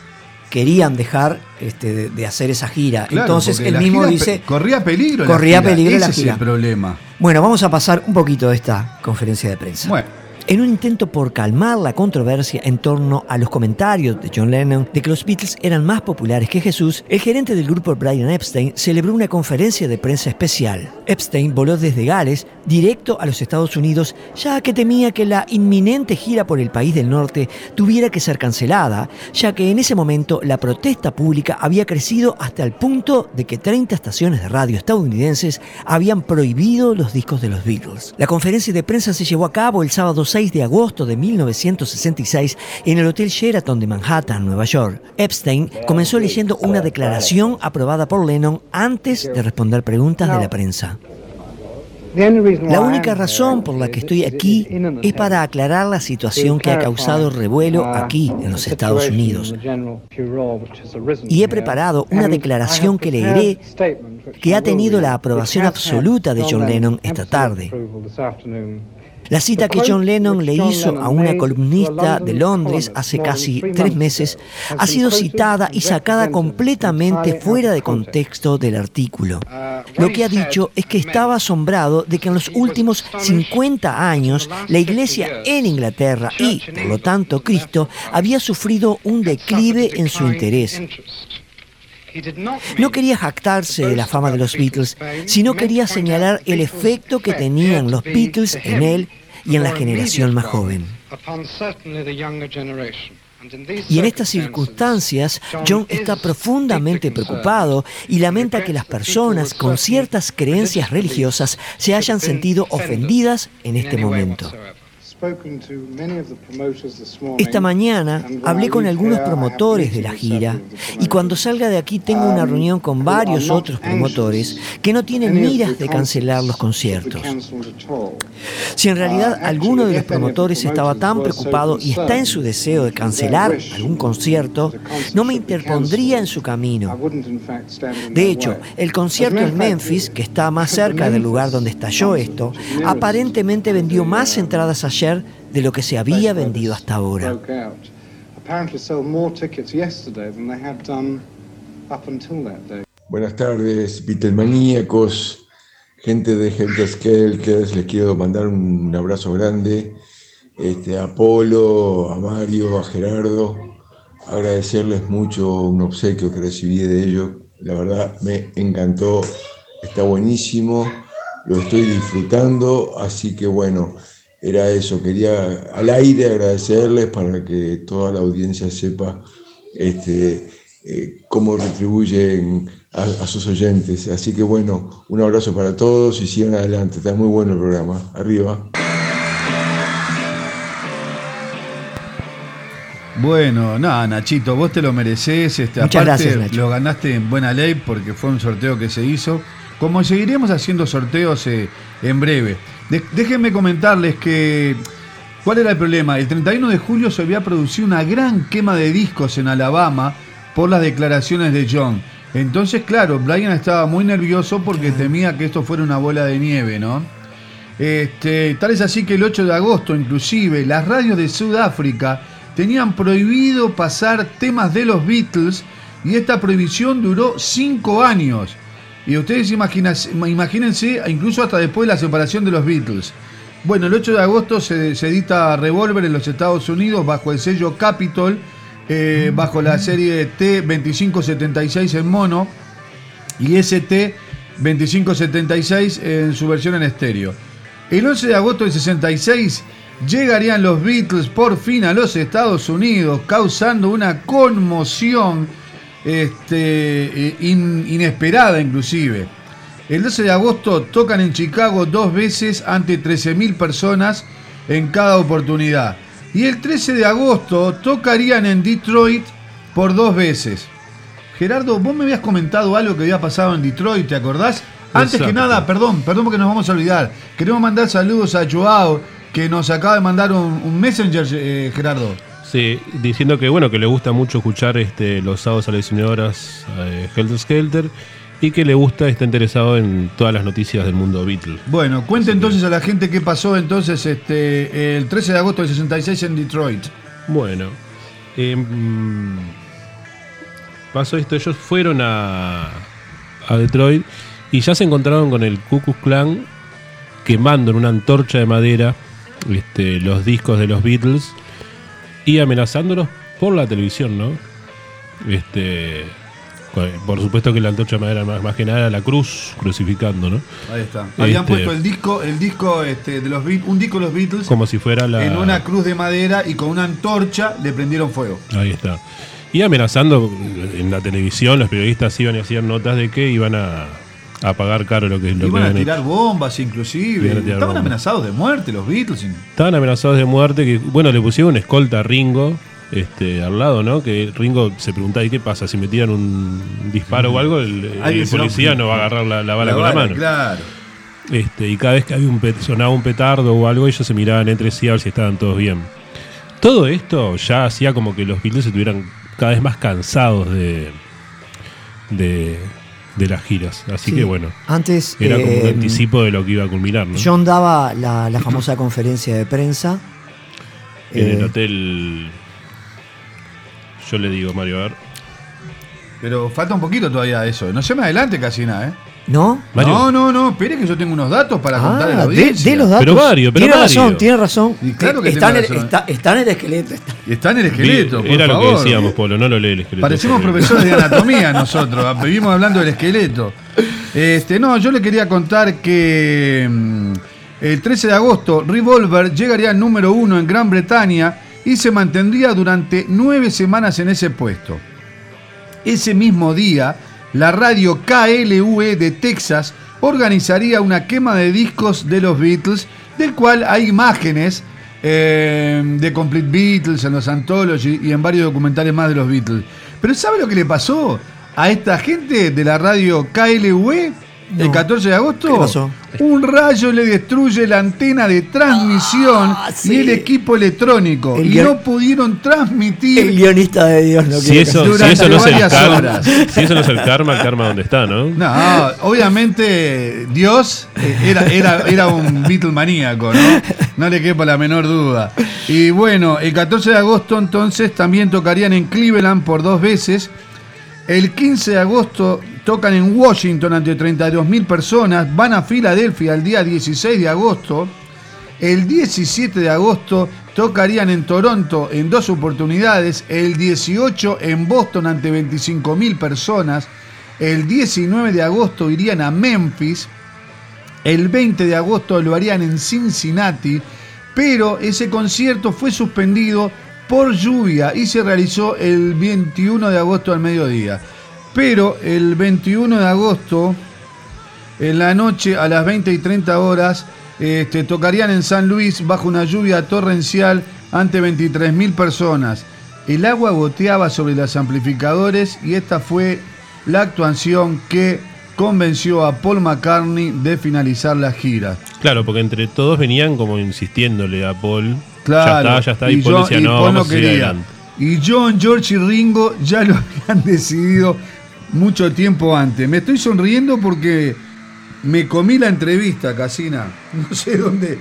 querían dejar de hacer esa gira. Claro, entonces él mismo dice... Corría peligro la gira. Ese es el problema. Bueno, vamos a pasar un poquito de esta conferencia de prensa. Bueno. En un intento por calmar la controversia en torno a los comentarios de John Lennon de que los Beatles eran más populares que Jesús, el gerente del grupo Brian Epstein celebró una conferencia de prensa especial. Epstein voló desde Gales directo a los Estados Unidos, ya que temía que la inminente gira por el país del norte tuviera que ser cancelada, ya que en ese momento la protesta pública había crecido hasta el punto de que 30 estaciones de radio estadounidenses habían prohibido los discos de los Beatles. La conferencia de prensa se llevó a cabo el sábado 6 de agosto de 1966 en el Hotel Sheraton de Manhattan, Nueva York. Epstein comenzó leyendo una declaración aprobada por Lennon antes de responder preguntas de la prensa. La única razón por la que estoy aquí es para aclarar la situación que ha causado revuelo aquí en los Estados Unidos. Y he preparado una declaración que leeré que ha tenido la aprobación absoluta de John Lennon esta tarde. La cita que John Lennon le hizo a una columnista de Londres hace casi 3 meses ha sido citada y sacada completamente fuera de contexto del artículo. Lo que ha dicho es que estaba asombrado de que en los últimos 50 años la Iglesia en Inglaterra y, por lo tanto, Cristo, había sufrido un declive en su interés. No quería jactarse de la fama de los Beatles, sino quería señalar el efecto que tenían los Beatles en él y en la generación más joven. Y en estas circunstancias, John está profundamente preocupado y lamenta que las personas con ciertas creencias religiosas se hayan sentido ofendidas en este momento. Esta mañana hablé con algunos promotores de la gira y cuando salga de aquí tengo una reunión con varios otros promotores que no tienen miras de cancelar los conciertos. Si en realidad alguno de los promotores estaba tan preocupado y está en su deseo de cancelar algún concierto, no me interpondría en su camino. De hecho, el concierto en Memphis, que está más cerca del lugar donde estalló esto, aparentemente vendió más entradas ayer de lo que se había vendido hasta ahora. up until that day. Buenas tardes, Beatlemaníacos, gente de Helter Skelter, les quiero mandar un abrazo grande a Polo, a Mario, a Gerardo, agradecerles mucho un obsequio que recibí de ellos, la verdad me encantó, está buenísimo, lo estoy disfrutando, así que bueno, era eso, quería al aire agradecerles para que toda la audiencia sepa cómo retribuyen a sus oyentes. Así que bueno, un abrazo para todos y sigan adelante, está muy bueno el programa. Arriba. Bueno, nada, Nachito, vos te lo merecés. Muchas aparte, gracias, Nacho. Lo ganaste en buena ley porque fue un sorteo que se hizo. Como seguiremos haciendo sorteos en breve, déjenme comentarles que ¿cuál era el problema? El 31 de julio se había producido una gran quema de discos en Alabama por las declaraciones de John. Entonces, claro, Brian estaba muy nervioso porque temía que esto fuera una bola de nieve, ¿no? Tal es así que el 8 de agosto, inclusive, las radios de Sudáfrica tenían prohibido pasar temas de los Beatles y esta prohibición duró 5 años. Y ustedes imagínense, incluso hasta después de la separación de los Beatles. Bueno, el 8 de agosto se edita Revolver en los Estados Unidos bajo el sello Capitol, bajo la serie T2576 en mono y ST2576 en su versión en estéreo. El 11 de agosto del 66 llegarían los Beatles por fin a los Estados Unidos, causando una conmoción inesperada inclusive. El 12 de agosto tocan en Chicago 2 veces ante 13.000 personas en cada oportunidad. Y el 13 de agosto tocarían en Detroit por 2 veces. Gerardo, vos me habías comentado algo que había pasado en Detroit, ¿te acordás? Antes Exacto. que nada, perdón porque nos vamos a olvidar. Queremos mandar saludos a Joao, que nos acaba de mandar un messenger, Gerardo. Sí, diciendo que bueno, que le gusta mucho escuchar los sábados a las 19 horas Helter Skelter y que le gusta, está interesado en todas las noticias del mundo Beatles. Bueno, cuente entonces a la gente qué pasó entonces el 13 de agosto del 66 en Detroit. Bueno, pasó esto, ellos fueron a Detroit y ya se encontraron con el Ku Klux Klan quemando en una antorcha de madera los discos de los Beatles y amenazándolos por la televisión, ¿no? Por supuesto que la antorcha de madera más que nada era la cruz crucificando, ¿no? Ahí está. Habían puesto el disco de los Beatles, un disco de los Beatles como si fuera en una cruz de madera y con una antorcha le prendieron fuego. Ahí está. Y amenazando en la televisión, los periodistas iban y hacían notas de que iban a pagar caro lo que iban a tirar bombas, inclusive estaban amenazados de muerte los Beatles. Estaban amenazados de muerte, que bueno, le pusieron una escolta a Ringo al lado, ¿no? Que Ringo se preguntaba, ¿y qué pasa? Si me tiran un disparo o algo, el policía no va a agarrar la bala con la mano. Claro. Y cada vez que había sonaba un petardo o algo, ellos se miraban entre sí a ver si estaban todos bien. Todo esto ya hacía como que los Beatles estuvieran cada vez más cansados de las giras, así sí. que bueno, antes era como un anticipo de lo que iba a culminar, ¿no? John daba la famosa conferencia de prensa en el hotel. Yo le digo, Mario, a ver, pero falta un poquito todavía eso, no se me adelante casi nada, ¿eh? ¿No? Mario. No, espere que yo tengo unos datos para contar a la audiencia. De los datos. Pero Mario, tiene razón. Y claro que está en el esqueleto. Está en el esqueleto, por favor. Lo que decíamos, Polo, no lo lee el esqueleto. Parecemos profesores de anatomía nosotros, vivimos hablando del esqueleto. No, yo le quería contar que el 13 de agosto Revolver llegaría al número 1 en Gran Bretaña y se mantendría durante 9 semanas en ese puesto. Ese mismo día, la radio KLUE de Texas organizaría una quema de discos de los Beatles, del cual hay imágenes de Complete Beatles en los Anthology y en varios documentales más de los Beatles. Pero ¿sabe lo que le pasó a esta gente de la radio KLUE el 14 de agosto? ¿Qué pasó? Un rayo le destruye la antena de transmisión sí. y el equipo electrónico. Y no pudieron transmitir. El guionista de Dios no quiere Si eso no es el karma donde está, ¿no? No, obviamente Dios era un Beatle maníaco, ¿no? No le quepa la menor duda. Y bueno, el 14 de agosto entonces también tocarían en Cleveland por 2 veces. El 15 de agosto tocan en Washington ante 32.000 personas. Van a Filadelfia el día 16 de agosto. El 17 de agosto tocarían en Toronto en 2 oportunidades. El 18 en Boston ante 25.000 personas. El 19 de agosto irían a Memphis. El 20 de agosto lo harían en Cincinnati. Pero ese concierto fue suspendido por lluvia y se realizó el 21 de agosto al mediodía. Pero el 21 de agosto, en la noche a las 20:30 horas, tocarían en San Luis bajo una lluvia torrencial ante 23.000 personas. El agua goteaba sobre los amplificadores y esta fue la actuación que convenció a Paul McCartney de finalizar la gira. Claro, porque entre todos venían como insistiéndole a Paul. Claro, ya está. Y Paul decía, no, Paul no quería. Y John, George y Ringo ya lo habían decidido mucho tiempo antes. Me estoy sonriendo porque me comí la entrevista, Casina. No sé dónde.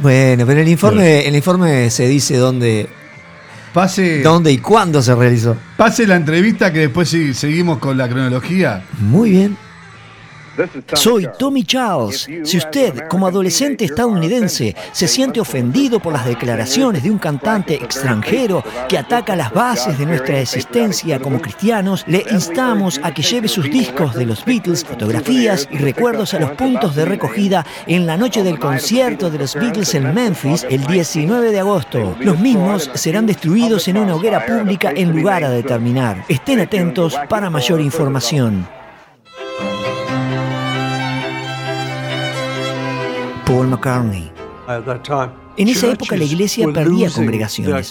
Bueno, pero el informe se dice dónde y cuándo se realizó. Pase la entrevista que después seguimos con la cronología. Muy bien. Soy Tommy Charles. Si usted, como adolescente estadounidense, se siente ofendido por las declaraciones de un cantante extranjero que ataca las bases de nuestra existencia como cristianos, le instamos a que lleve sus discos de los Beatles, fotografías y recuerdos a los puntos de recogida en la noche del concierto de los Beatles en Memphis el 19 de agosto. Los mismos serán destruidos en una hoguera pública en lugar a determinar. Estén atentos para mayor información. Paul McCartney. En esa época la iglesia perdía congregaciones.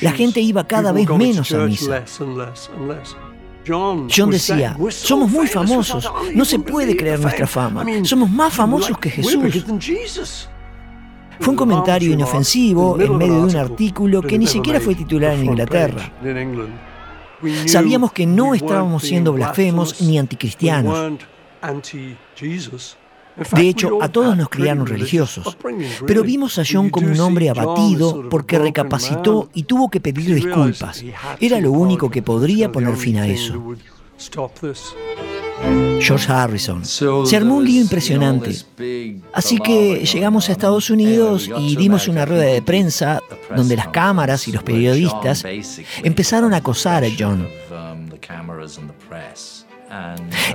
La gente iba cada vez menos a misa. John decía, somos muy famosos, no se puede creer nuestra fama, somos más famosos que Jesús. Fue un comentario inofensivo en medio de un artículo que ni siquiera fue titular en Inglaterra. Sabíamos que no estábamos siendo blasfemos ni anticristianos. De hecho, a todos nos criaron religiosos, pero vimos a John como un hombre abatido porque recapacitó y tuvo que pedir disculpas. Era lo único que podría poner fin a eso. George Harrison. Se armó un lío impresionante. Así que llegamos a Estados Unidos y dimos una rueda de prensa donde las cámaras y los periodistas empezaron a acosar a John.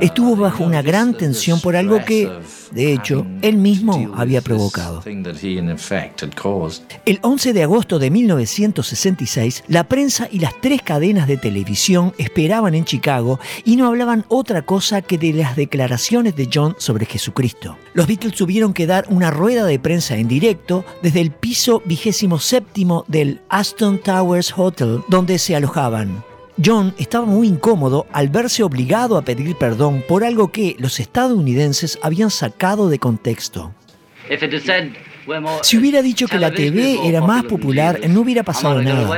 Estuvo bajo una gran tensión por algo que, de hecho, él mismo había provocado. El 11 de agosto de 1966, la prensa y las 3 cadenas de televisión esperaban en Chicago y no hablaban otra cosa que de las declaraciones de John sobre Jesucristo. Los Beatles tuvieron que dar una rueda de prensa en directo desde el piso 27º del Aston Towers Hotel, donde se alojaban. John estaba muy incómodo al verse obligado a pedir perdón por algo que los estadounidenses habían sacado de contexto. Si hubiera dicho que la TV era más popular, no hubiera pasado nada.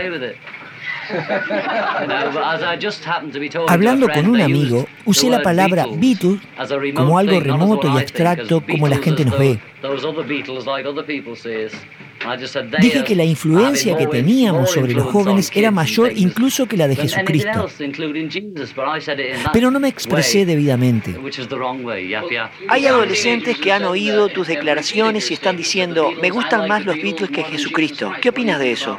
Hablando con un amigo, usé la palabra Beatle como algo remoto y abstracto como la gente nos ve. Dije que la influencia que teníamos sobre los jóvenes era mayor incluso que la de Jesucristo. Pero no me expresé debidamente. Hay adolescentes que han oído tus declaraciones y están diciendo, me gustan más los Beatles que Jesucristo. ¿Qué opinas de eso?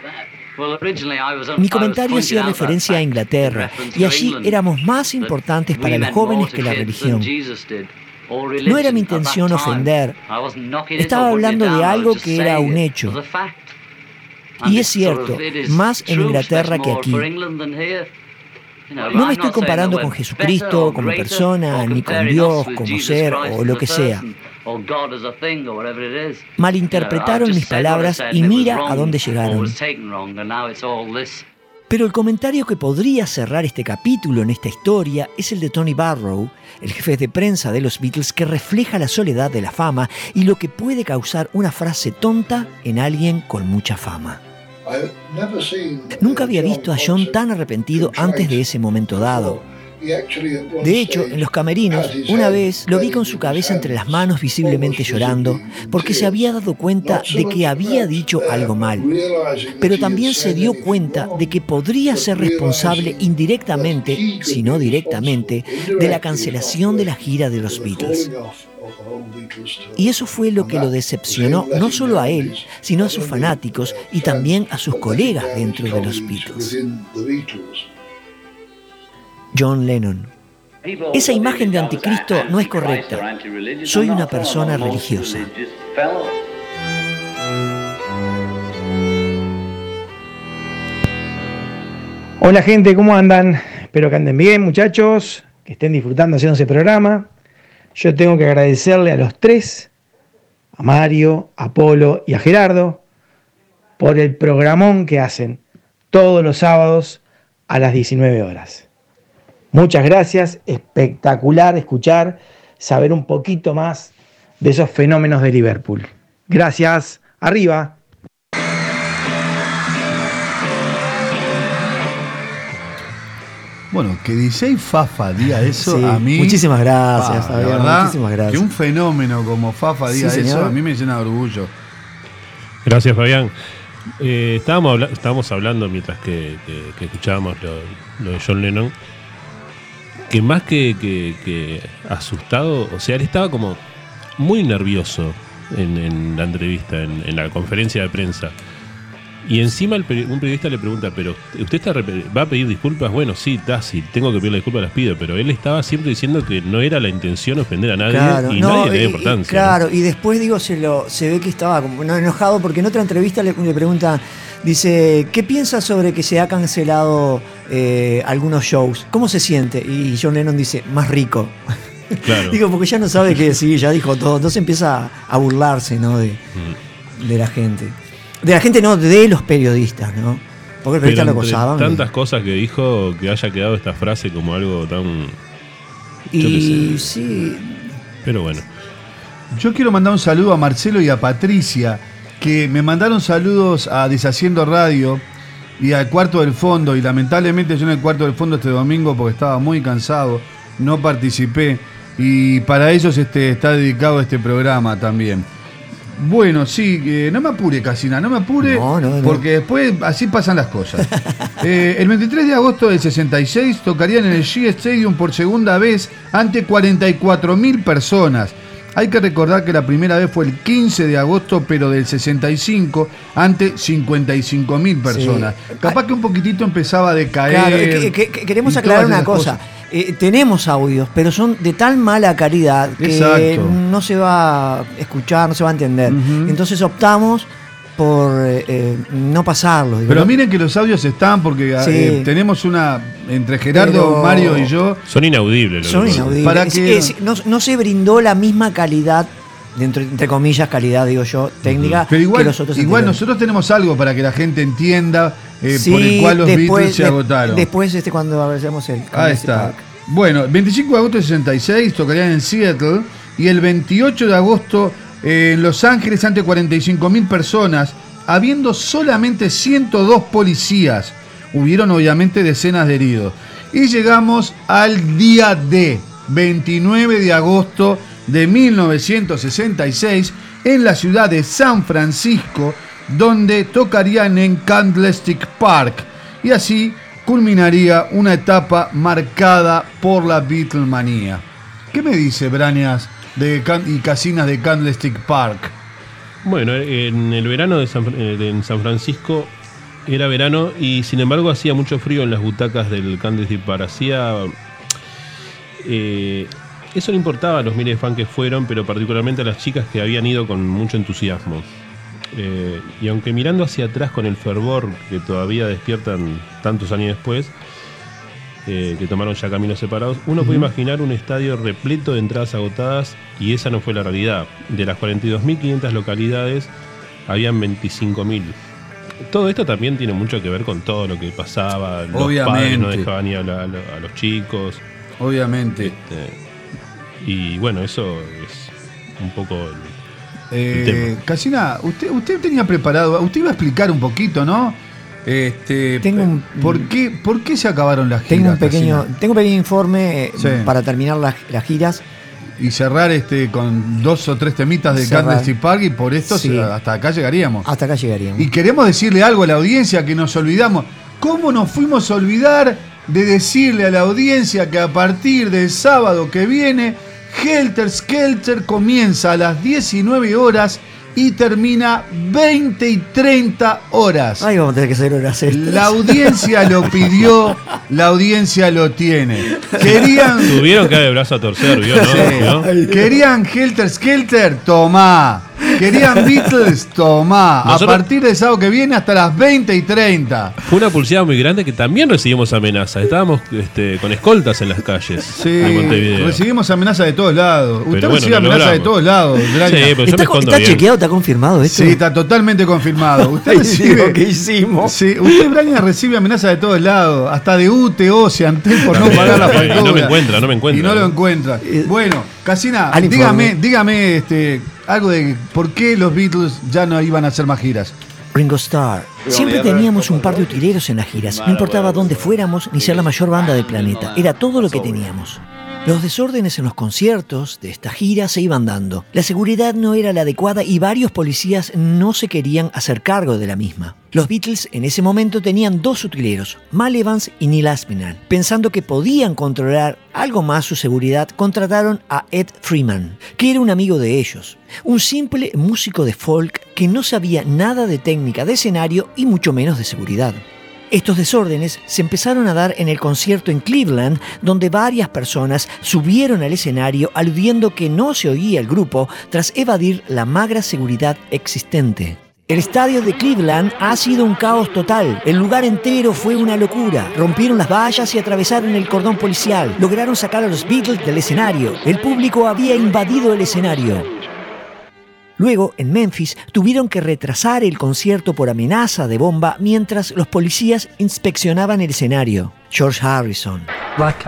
Mi comentario hacía referencia a Inglaterra, y allí éramos más importantes para los jóvenes que la religión. No era mi intención ofender, estaba hablando de algo que era un hecho. Y es cierto, más en Inglaterra que aquí. No me estoy comparando con Jesucristo como persona, ni con Dios como ser o lo que sea. Malinterpretaron mis palabras y mira a dónde llegaron. Pero el comentario que podría cerrar este capítulo en esta historia es el de Tony Barrow, el jefe de prensa de los Beatles, que refleja la soledad de la fama y lo que puede causar una frase tonta en alguien con mucha fama. Nunca había visto a John tan arrepentido antes de ese momento dado. De hecho, en los camerinos, una vez lo vi con su cabeza entre las manos visiblemente llorando porque se había dado cuenta de que había dicho algo mal, pero también se dio cuenta de que podría ser responsable indirectamente, si no directamente, de la cancelación de la gira de los Beatles. Y eso fue lo que lo decepcionó no solo a él, sino a sus fanáticos y también a sus colegas dentro de los Beatles. John Lennon. Esa imagen de anticristo no es correcta. Soy una persona religiosa. Hola gente, ¿cómo andan? Espero que anden bien, muchachos, que estén disfrutando haciendo ese programa. Yo tengo que agradecerle a los tres, a Mario, a Polo y a Gerardo, por el programón que hacen todos los sábados a las 19 horas. Muchas gracias, espectacular escuchar, saber un poquito más de esos fenómenos de Liverpool. Gracias, arriba. Bueno, que DJ Fafa diga eso, sí, a mí... Muchísimas gracias, Fabián, la verdad, muchísimas gracias. Que un fenómeno como Fafa diga sí, eso, señor, a mí me llena de orgullo. Gracias, Fabián. Estábamos hablando mientras que escuchábamos lo de John Lennon, que más que asustado, o sea, él estaba como muy nervioso en la entrevista, en la conferencia de prensa. Y encima un periodista le pregunta, pero ¿usted va a pedir disculpas? Bueno, sí, si tengo que pedir las disculpas, las pido, pero él estaba siempre diciendo que no era la intención ofender a nadie, claro, y nadie le dio importancia. Claro, y después se ve que estaba como enojado porque en otra entrevista le pregunta, dice, ¿qué piensa sobre que se ha cancelado algunos shows? ¿Cómo se siente? Y John Lennon dice, más rico. Claro. Digo, porque ya no sabe qué decir, ya dijo todo, entonces empieza a burlarse, ¿no? De la gente. De la gente no, de los periodistas, ¿no? Porque el periodista lo gozaban. Tantas cosas que dijo, que haya quedado esta frase como algo tan... Y sí. Pero bueno. Yo quiero mandar un saludo a Marcelo y a Patricia, que me mandaron saludos a Deshaciendo Radio y al Cuarto del Fondo. Y lamentablemente yo en el Cuarto del Fondo este domingo, porque estaba muy cansado, no participé. Y para ellos está dedicado este programa también. Bueno, sí, no me apure, Casina, no me apure. Porque después así pasan las cosas. El 23 de agosto del 66 tocarían en el Shea Stadium por segunda vez ante 44.000 personas. Hay que recordar que la primera vez fue el 15 de agosto, pero del 65, ante 55.000 personas. Sí. Capaz que un poquitito empezaba a decaer. Claro, queremos aclarar una cosa. Tenemos audios, pero son de tan mala calidad que no se va a escuchar, no se va a entender. Uh-huh. Entonces optamos por no pasarlos. Pero miren que los audios están, porque sí, tenemos una... Entre Gerardo, pero... Mario y yo... Son inaudibles. Para que... no se brindó la misma calidad, entre comillas, calidad, digo yo, técnica, pero igual, que los otros. Igual nosotros tenemos algo para que la gente entienda, sí, por el cual los Beatles se agotaron. Después, cuando hacemos el... Ahí está. Park. Bueno, el 25 de agosto de 66 tocarían en Seattle y el 28 de agosto en Los Ángeles ante 45.000 personas, habiendo solamente 102 policías. Hubieron obviamente decenas de heridos. Y llegamos al día de 29 de agosto de 1966 en la ciudad de San Francisco, donde tocarían en Candlestick Park. Y así culminaría una etapa marcada por la Beatlemanía. ¿Qué me dice Brañas y Casinas de Candlestick Park? Bueno, en el verano en San Francisco... Era verano y sin embargo hacía mucho frío en las butacas del Candlestick Park. Eso no importaba a los miles de fans que fueron, pero particularmente a las chicas que habían ido con mucho entusiasmo. Y aunque mirando hacia atrás con el fervor que todavía despiertan tantos años después, que tomaron ya caminos separados, uno puede imaginar un estadio repleto de entradas agotadas, y esa no fue la realidad. De las 42.500 localidades, habían 25.000. Todo esto también tiene mucho que ver con todo lo que pasaba. Obviamente. Los padres no dejaban ir a los chicos. Obviamente. Y bueno, eso es un poco el tema. Casina, usted tenía preparado, usted iba a explicar un poquito, ¿no? ¿Por qué se acabaron las giras? Tengo un pequeño informe para terminar las giras. Y cerrar con 2 o 3 temitas de Candlestick Park, y por esto hasta acá llegaríamos. Hasta acá llegaríamos. Y queremos decirle algo a la audiencia que nos olvidamos. ¿Cómo nos fuimos a olvidar de decirle a la audiencia que a partir del sábado que viene, Helter Skelter comienza a las 19 horas y termina 20:30? Ay, vamos a tener que hacer horas extras. La audiencia lo pidió, la audiencia lo tiene. Tuvieron que dar el brazo a torcer, ¿vio? ¿No? Sí. ¿No? Querían Helter Skelter, tomá. Querían Beatles, tomá. Nosotros, a partir de sábado que viene hasta las 20:30. Fue una pulsada muy grande que también recibimos amenazas. Estábamos con escoltas en las calles. Sí, recibimos amenazas de todos lados. Usted recibe amenazas de todos lados. ¿Está chequeado? ¿Está confirmado esto? Sí, está totalmente confirmado. Usted recibe, ¿qué hicimos? Sí, usted, Brañas, recibe amenazas de todos lados. Hasta de UTO, Seantel, por no pagar la factura. No me encuentra. Y no lo encuentra. Bueno, Casina, dígame algo de por qué los Beatles ya no iban a hacer más giras. Ringo Starr. Siempre teníamos un par de utileros en las giras. No importaba dónde fuéramos ni ser la mayor banda del planeta. Era todo lo que teníamos. Los desórdenes en los conciertos de esta gira se iban dando. La seguridad no era la adecuada y varios policías no se querían hacer cargo de la misma. Los Beatles en ese momento tenían 2 utileros, Mal Evans y Neil Aspinall. Pensando que podían controlar algo más su seguridad, contrataron a Ed Freeman, que era un amigo de ellos. Un simple músico de folk que no sabía nada de técnica de escenario y mucho menos de seguridad. Estos desórdenes se empezaron a dar en el concierto en Cleveland, donde varias personas subieron al escenario aludiendo que no se oía el grupo tras evadir la magra seguridad existente. El estadio de Cleveland ha sido un caos total. El lugar entero fue una locura. Rompieron las vallas y atravesaron el cordón policial. Lograron sacar a los Beatles del escenario. El público había invadido el escenario. Luego, en Memphis, tuvieron que retrasar el concierto por amenaza de bomba mientras los policías inspeccionaban el escenario. George Harrison.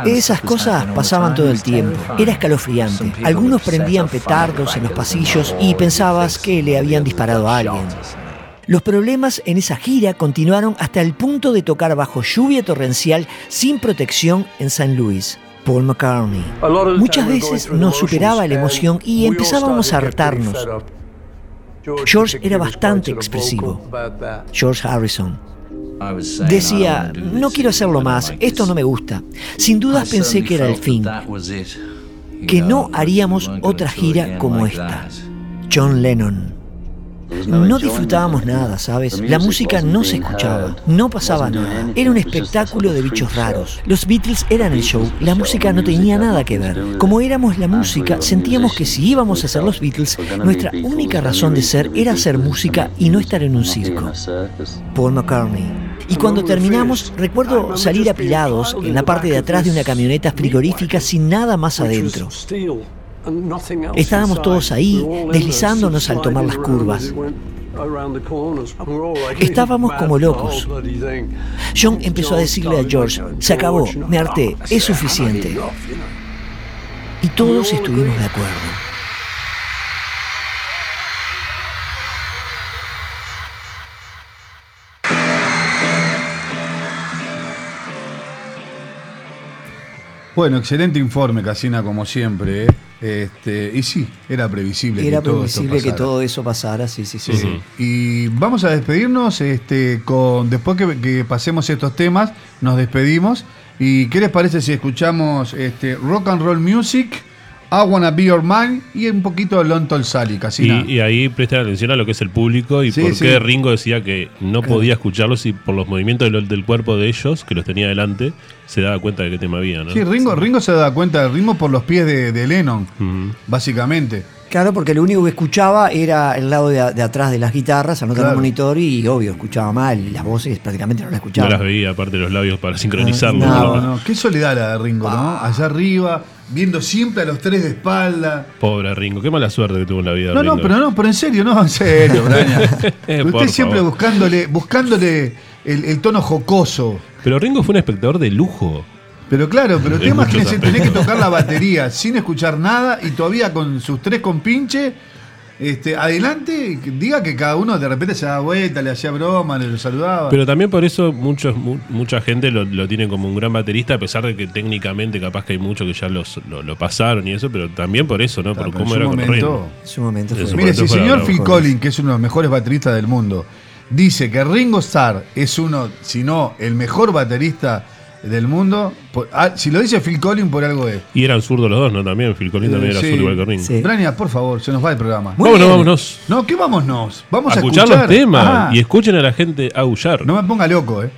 Esas cosas pasaban todo el tiempo. Era escalofriante. Algunos prendían petardos en los pasillos y pensabas que le habían disparado a alguien. Los problemas en esa gira continuaron hasta el punto de tocar bajo lluvia torrencial sin protección en San Luis. Paul McCartney. Muchas veces nos superaba la emoción y empezábamos a hartarnos. George era bastante expresivo. George Harrison. Decía, no quiero hacerlo más, esto no me gusta. Sin dudas pensé que era el fin, que no haríamos otra gira como esta. John Lennon. No disfrutábamos nada, ¿sabes? La música no se escuchaba, no pasaba nada. Era un espectáculo de bichos raros. Los Beatles eran el show, la música no tenía nada que ver. Como éramos la música, sentíamos que si íbamos a ser los Beatles, nuestra única razón de ser era hacer música y no estar en un circo. Paul McCartney. Y cuando terminamos, recuerdo salir apilados en la parte de atrás de una camioneta frigorífica sin nada más adentro. Estábamos todos ahí, deslizándonos al tomar las curvas. Estábamos como locos. John empezó a decirle a George, se acabó, me harté, es suficiente. Y todos estuvimos de acuerdo. Bueno, excelente informe, Casina, como siempre. Y sí, era previsible que todo eso pasara. Sí. Y vamos a despedirnos después que pasemos estos temas, nos despedimos. ¿Y qué les parece si escuchamos Rock and Roll Music, I Wanna Be Your Man y un poquito de Lon Tol Sally, Casina? Y ahí prestar atención a lo que es el público y por qué Ringo decía que no podía escucharlos y por los movimientos del cuerpo de ellos, que los tenía delante, se daba cuenta de qué tema había, ¿no? Sí, Ringo se daba cuenta del ritmo por los pies de Lennon, básicamente. Claro, porque lo único que escuchaba era el lado de atrás de las guitarras, al no tener monitor, y obvio, escuchaba mal, las voces prácticamente no las escuchaba. No las veía, aparte de los labios para sincronizarlo. No. Qué soledad la de Ringo, ¿no? Allá arriba, viendo siempre a los 3 de espalda. Pobre Ringo, qué mala suerte que tuvo en la vida. No, Ringo. Pero en serio, Brañas. Usted siempre buscándole el tono jocoso. Pero Ringo fue un espectador de lujo. Pero te imagínense, tenés que tocar la batería sin escuchar nada y todavía con sus 3 compinches Adelante, diga que cada uno de repente se daba vuelta, le hacía broma, le saludaba. Pero también por eso mucha gente lo tiene como un gran baterista, a pesar de que técnicamente capaz que hay muchos que ya lo pasaron y eso, pero también por eso, ¿no? Por cómo era con Ringo. Mire, si el señor Phil Collins, que es uno de los mejores bateristas del mundo, dice que Ringo Starr es uno, si no, el mejor baterista del mundo, si lo dice Phil Collins, por algo es. Y eran zurdos los dos, ¿no? También Phil Collins también era zurdo igual que Ringo. Sí. Brañas, por favor, se nos va el programa. Vámonos. No, ¿qué vámonos? Vamos a escuchar los temas. Ah. Y escuchen a la gente aullar. No me ponga loco, ¿eh?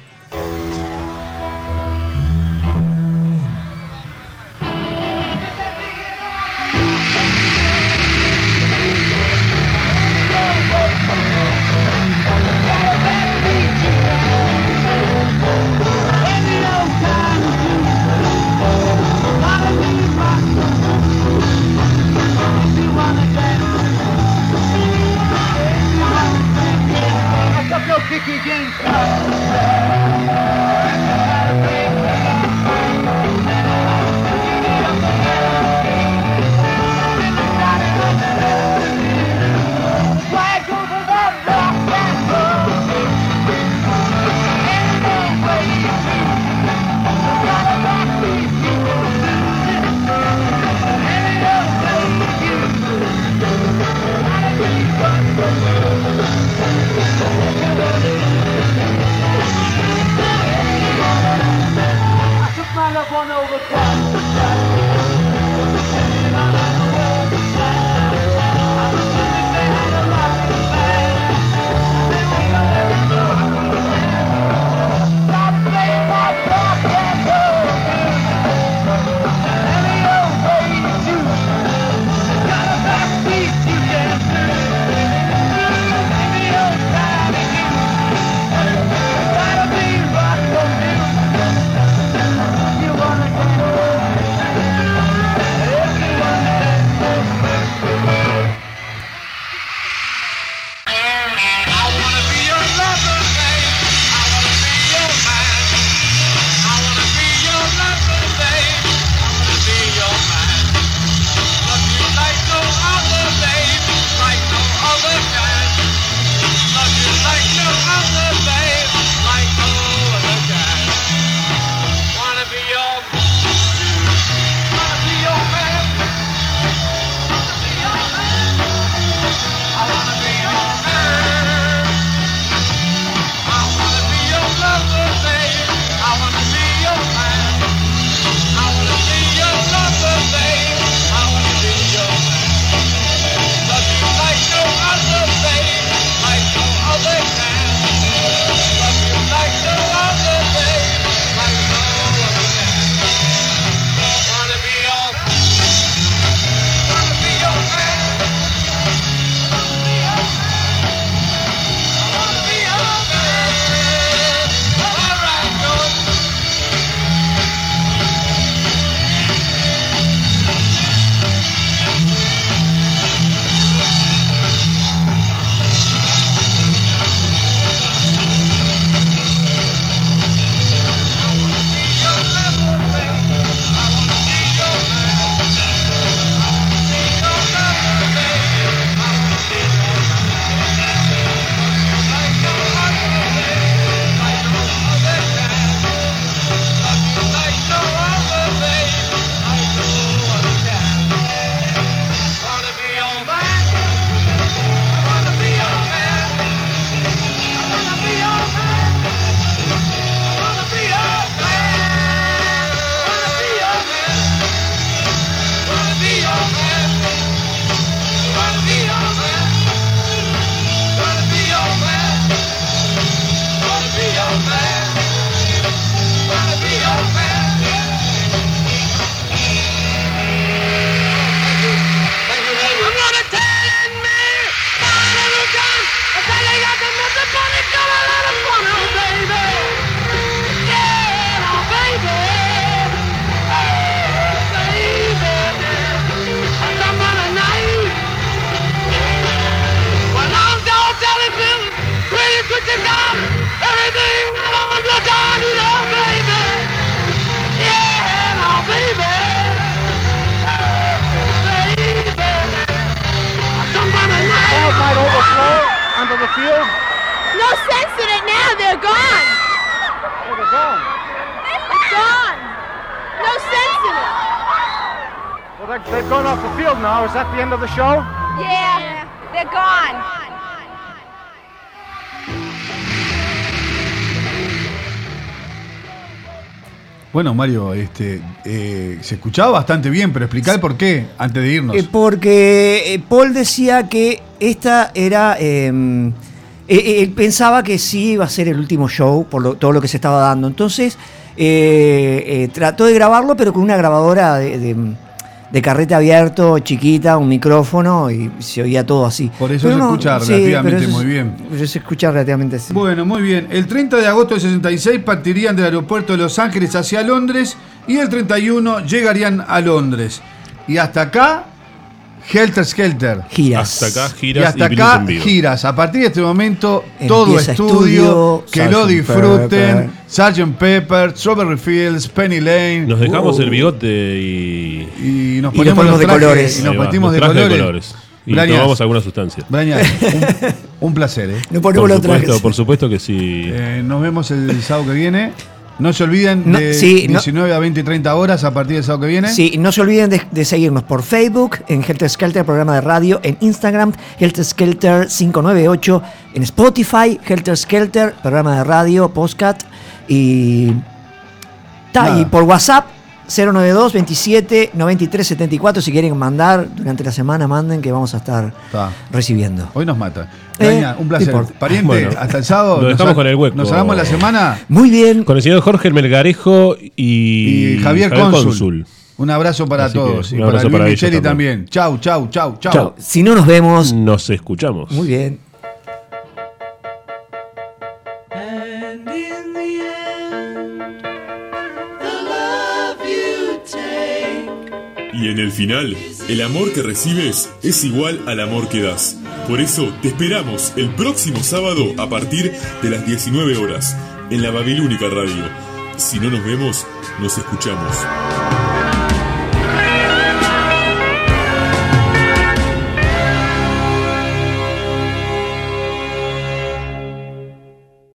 cold under the field? No sense in it now. They're gone. Oh, they're gone. It's gone. No sense in it. Well, they've gone off the field now. Is that the end of the show? Yeah. They're gone. Bueno, Mario, se escuchaba bastante bien, pero explicar por qué antes de irnos. Porque Paul decía que esta era... él pensaba que sí iba a ser el último show por todo lo que se estaba dando. Entonces trató de grabarlo, pero con una grabadora de carrete abierto, chiquita, un micrófono, y se oía todo así. Por eso se escucha relativamente muy bien. Se escucha relativamente así. Bueno, muy bien. El 30 de agosto del 66 partirían del aeropuerto de Los Ángeles hacia Londres y el 31 llegarían a Londres. Y hasta acá, Helter Skelter. Giras. Hasta acá, giras. Y hasta acá, giras. A partir de este momento, empieza todo estudio, que Sgt. lo disfruten. Sgt. Pepper, Strawberry Fields, Penny Lane. Nos dejamos el bigote y nos ponemos los trajes, de colores. Y nos metimos de colores. Y Brañas, tomamos alguna sustancia. Brañas, un placer. Nos ponemos los trajes. Por supuesto que sí. Nos vemos el sábado que viene. No se olviden de 19 a 20 y 30 horas a partir del sábado que viene. Sí, no se olviden de seguirnos por Facebook, en Helter Skelter, programa de radio, en Instagram, Helter Skelter 598, en Spotify, Helter Skelter, programa de radio, podcast, y por WhatsApp, 092 27 93 74. Si quieren mandar durante la semana, manden que vamos a estar recibiendo. Hoy nos mata. Reina, un placer. Pariente, bueno, hasta el sábado. Nos estamos con el hueco. Nos hagamos la semana. Muy bien. Con el señor Jorge Melgarejo y Javier Cónsul. Un abrazo para así todos. Y para Luis Micheli también. Chau. Si no nos vemos, nos escuchamos. Muy bien. Y en el final, el amor que recibes es igual al amor que das. Por eso, te esperamos el próximo sábado a partir de las 19 horas, en la Babilónica Radio. Si no nos vemos, nos escuchamos.